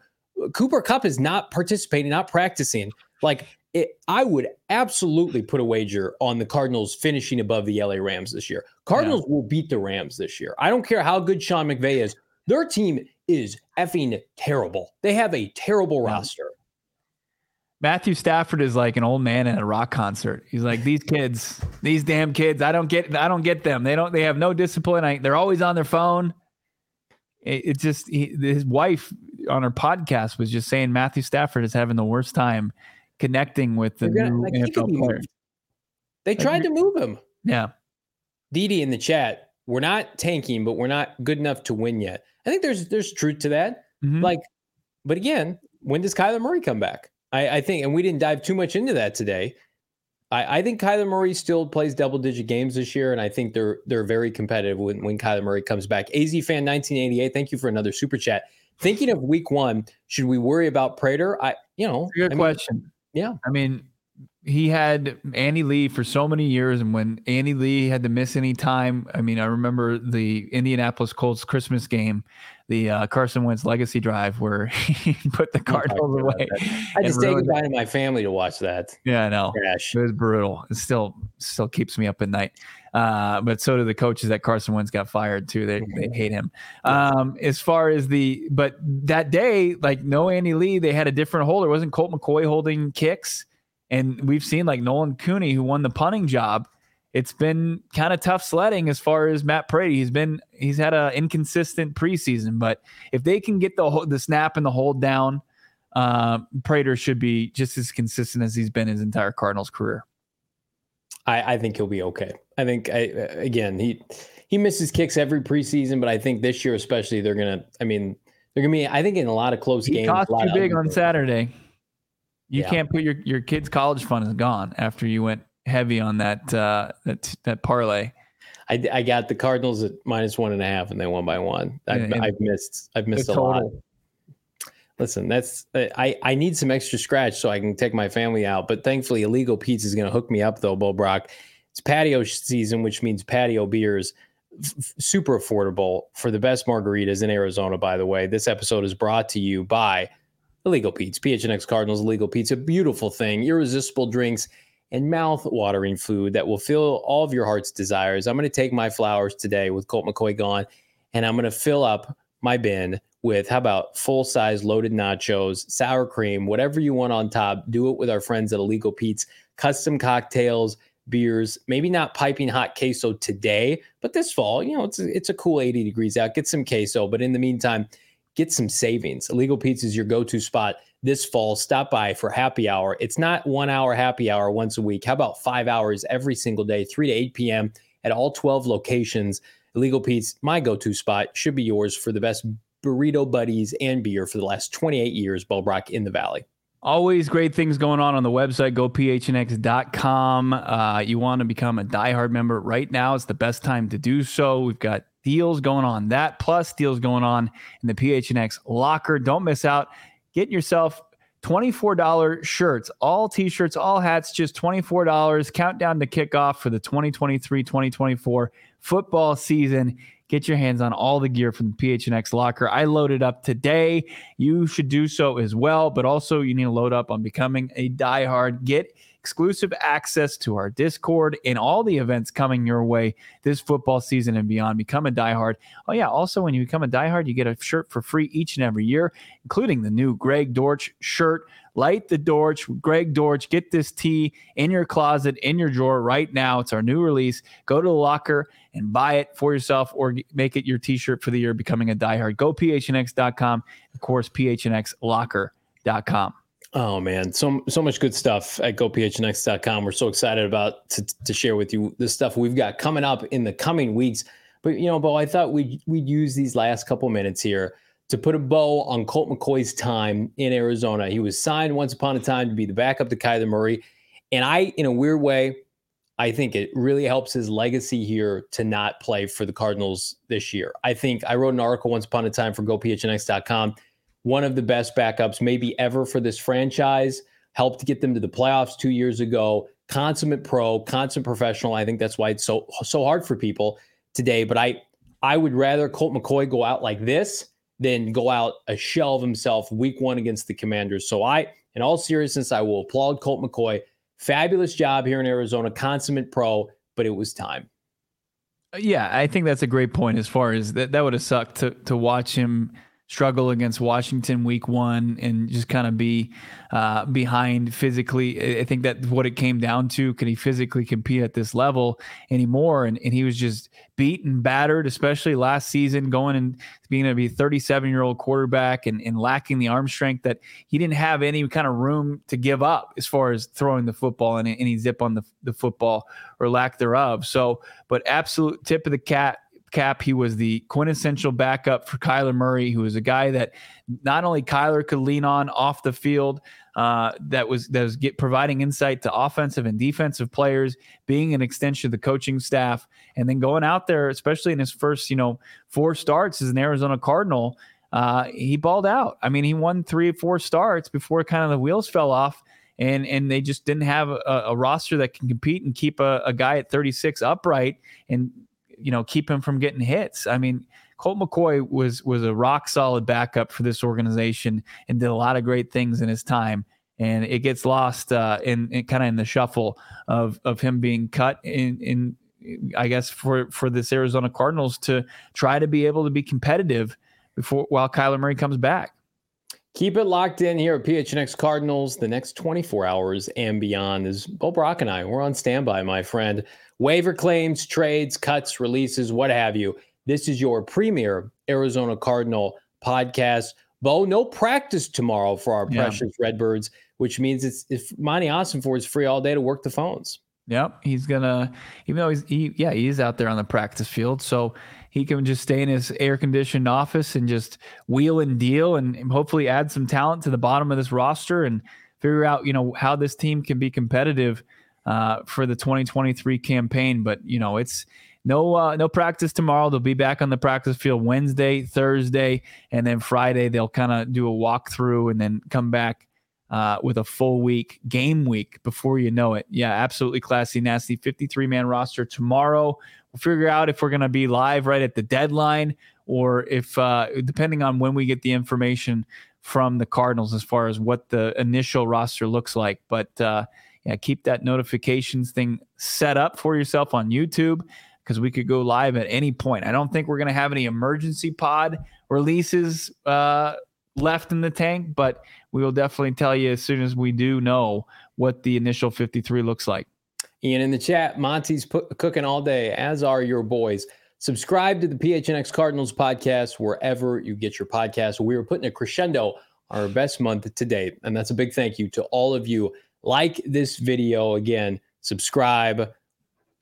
Cooper Kupp is not participating, not practicing. Like, I would absolutely put a wager on the Cardinals finishing above the LA Rams this year. Cardinals will beat the Rams this year. I don't care how good Sean McVay is. Their team is effing terrible. They have a terrible roster. Matthew Stafford is like an old man at a rock concert. He's like, these damn kids, I don't get them. They have no discipline. They're always on their phone. It's just, his wife on her podcast was just saying Matthew Stafford is having the worst time connecting with the new NFL player. They tried to move him. Yeah. Didi in the chat, we're not tanking, but we're not good enough to win yet. I think there's truth to that. Mm-hmm. Like, but again, when does Kyler Murray come back? I think, and we didn't dive too much into that today. I think Kyler Murray still plays double-digit games this year, and I think they're very competitive when Kyler Murray comes back. AZFan1988, thank you for another super chat. Thinking of Week One, should we worry about Prater? Good question. Yeah, I mean, he had Andy Lee for so many years, and when Andy Lee had to miss any time, I mean, I remember the Indianapolis Colts Christmas game, the Carson Wentz legacy drive where he put the Cardinals away. I just take it down to my family to watch that. Yeah, I know. It was brutal. It still keeps me up at night. But so do the coaches that Carson Wentz got fired too. They hate him. But that day, like no Andy Lee, they had a different holder. It wasn't Colt McCoy holding kicks. And we've seen like Nolan Cooney, who won the punting job. It's been kind of tough sledding as far as Matt Prater. He's had an inconsistent preseason, but if they can get the snap and the hold down, Prater should be just as consistent as he's been his entire Cardinals career. I think he'll be okay. I think he misses kicks every preseason, but I think this year especially they're gonna be. I think in a lot of close games. He cost too big on Saturday. You can't put your kids' college fund is gone after you went heavy on that parlay. I got the Cardinals at -1.5 and they won by one. I've missed a lot. Listen, that's I need some extra scratch so I can take my family out. But thankfully, Illegal Pizza is going to hook me up though, Bo Brock. It's patio season, which means patio beers, super affordable for the best margaritas in Arizona. By the way, this episode is brought to you by Illegal Pizza, PHNX Cardinals Illegal Pizza, beautiful thing, irresistible drinks, and mouth-watering food that will fill all of your heart's desires. I'm going to take my flowers today with Colt McCoy gone, and I'm going to fill up my bin with, how about full-size loaded nachos, sour cream, whatever you want on top. Do it with our friends at Illegal Pizza. Custom cocktails, beers, maybe not piping hot queso today, but this fall, it's a cool 80 degrees out. Get some queso, but in the meantime, get some savings. Illegal Pizza is your go-to spot this fall. Stop by for happy hour. It's not 1 hour happy hour once a week. How about 5 hours every single day, 3 to 8 p.m. at all 12 locations. Illegal Pizza, my go-to spot, should be yours for the best burrito buddies and beer for the last 28 years, Bo Brock, in the Valley. Always great things going on the website, gophnx.com. You want to become a diehard member right now. It's the best time to do so. We've got deals going on that, plus deals going on in the PHNX locker. Don't miss out. Get yourself $24 shirts, all t-shirts, all hats, just $24. Countdown to kickoff for the 2023-2024 football season. Get your hands on all the gear from the PHNX locker. I loaded up today. You should do so as well, but also you need to load up on becoming a diehard. Get exclusive access to our Discord and all the events coming your way this football season and beyond. Become a diehard. Oh, yeah. Also, when you become a diehard, you get a shirt for free each and every year, including the new Greg Dortch shirt. Light the Dortch, Greg Dortch. Get this tee in your closet, in your drawer right now. It's our new release. Go to the locker and buy it for yourself or make it your T-shirt for the year, becoming a diehard. Go phnx.com. Of course, phnxlocker.com. Oh, man. So much good stuff at gophnx.com. We're so excited about to share with you the stuff we've got coming up in the coming weeks. But, Bo, I thought we'd use these last couple minutes here to put a bow on Colt McCoy's time in Arizona. He was signed once upon a time to be the backup to Kyler Murray. And in a weird way, I think it really helps his legacy here to not play for the Cardinals this year. I think I wrote an article once upon a time for gophnx.com. One of the best backups maybe ever for this franchise, helped get them to the playoffs 2 years ago, consummate pro, consummate professional. I think that's why it's so hard for people today. But I would rather Colt McCoy go out like this than go out a shell of himself week one against the Commanders. So in all seriousness, I will applaud Colt McCoy. Fabulous job here in Arizona, consummate pro, but it was time. Yeah, I think that's a great point as far as that would have sucked to watch him struggle against Washington week one and just kind of be behind physically. I think that's what it came down to. Can he physically compete at this level anymore? And he was just beat and battered, especially last season, going and being a 37-year-old quarterback and lacking the arm strength that he didn't have any kind of room to give up as far as throwing the football and any zip on the football or lack thereof. So, but absolute tip of the cap. He was the quintessential backup for Kyler Murray, who was a guy that not only Kyler could lean on off the field, that was providing insight to offensive and defensive players, being an extension of the coaching staff, and then going out there, especially in his first, 4 starts as an Arizona Cardinal, he balled out. I mean, he won 3 or 4 starts before kind of the wheels fell off, and they just didn't have a roster that can compete and keep a guy at 36 upright and keep him from getting hits. I mean, Colt McCoy was a rock solid backup for this organization and did a lot of great things in his time. And it gets lost in kind of in the shuffle of him being cut in I guess for this Arizona Cardinals to try to be able to be competitive while Kyler Murray comes back. Keep it locked in here at PHNX Cardinals, the next 24 hours and beyond. This is Bo Brock and I. We're on standby, my friend. Waiver claims, trades, cuts, releases, what have you. This is your premier Arizona Cardinal podcast. Bo, no practice tomorrow for our precious Redbirds, which means if Monti Ossenfort is free all day to work the phones. Yep, he's gonna. Even though he is out there on the practice field, so he can just stay in his air-conditioned office and just wheel and deal, and hopefully add some talent to the bottom of this roster and figure out how this team can be competitive for the 2023 campaign. But it's no practice tomorrow. They'll be back on the practice field Wednesday, Thursday, and then Friday they'll kind of do a walkthrough and then come back with a full week, game week, before you know it. Yeah, absolutely classy, nasty. 53-man roster tomorrow. We'll figure out if we're going to be live right at the deadline or if, depending on when we get the information from the Cardinals as far as what the initial roster looks like. But keep that notifications thing set up for yourself on YouTube, because we could go live at any point. I don't think we're going to have any emergency pod releases left in the tank, but we will definitely tell you as soon as we do know what the initial 53 looks like. Ian in the chat, Monty's cooking all day, as are your boys. Subscribe to the PHNX Cardinals podcast wherever you get your podcast. We were putting a crescendo on our best month to date, and that's a big thank you to all of you. Like this video. Again, subscribe.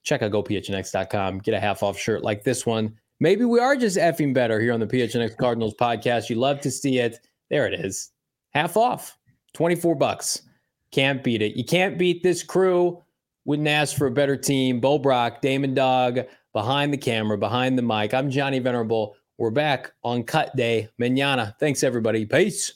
Check out gophnx.com. Get a half-off shirt like this one. Maybe we are just effing better here on the PHNX Cardinals podcast. You love to see it. There it is. Half off. $24. Can't beat it. You can't beat this crew. Wouldn't ask for a better team. Bo Brock, Damon Dog, behind the camera, behind the mic. I'm Johnny Venerable. We're back on cut day. Mañana. Thanks, everybody. Peace.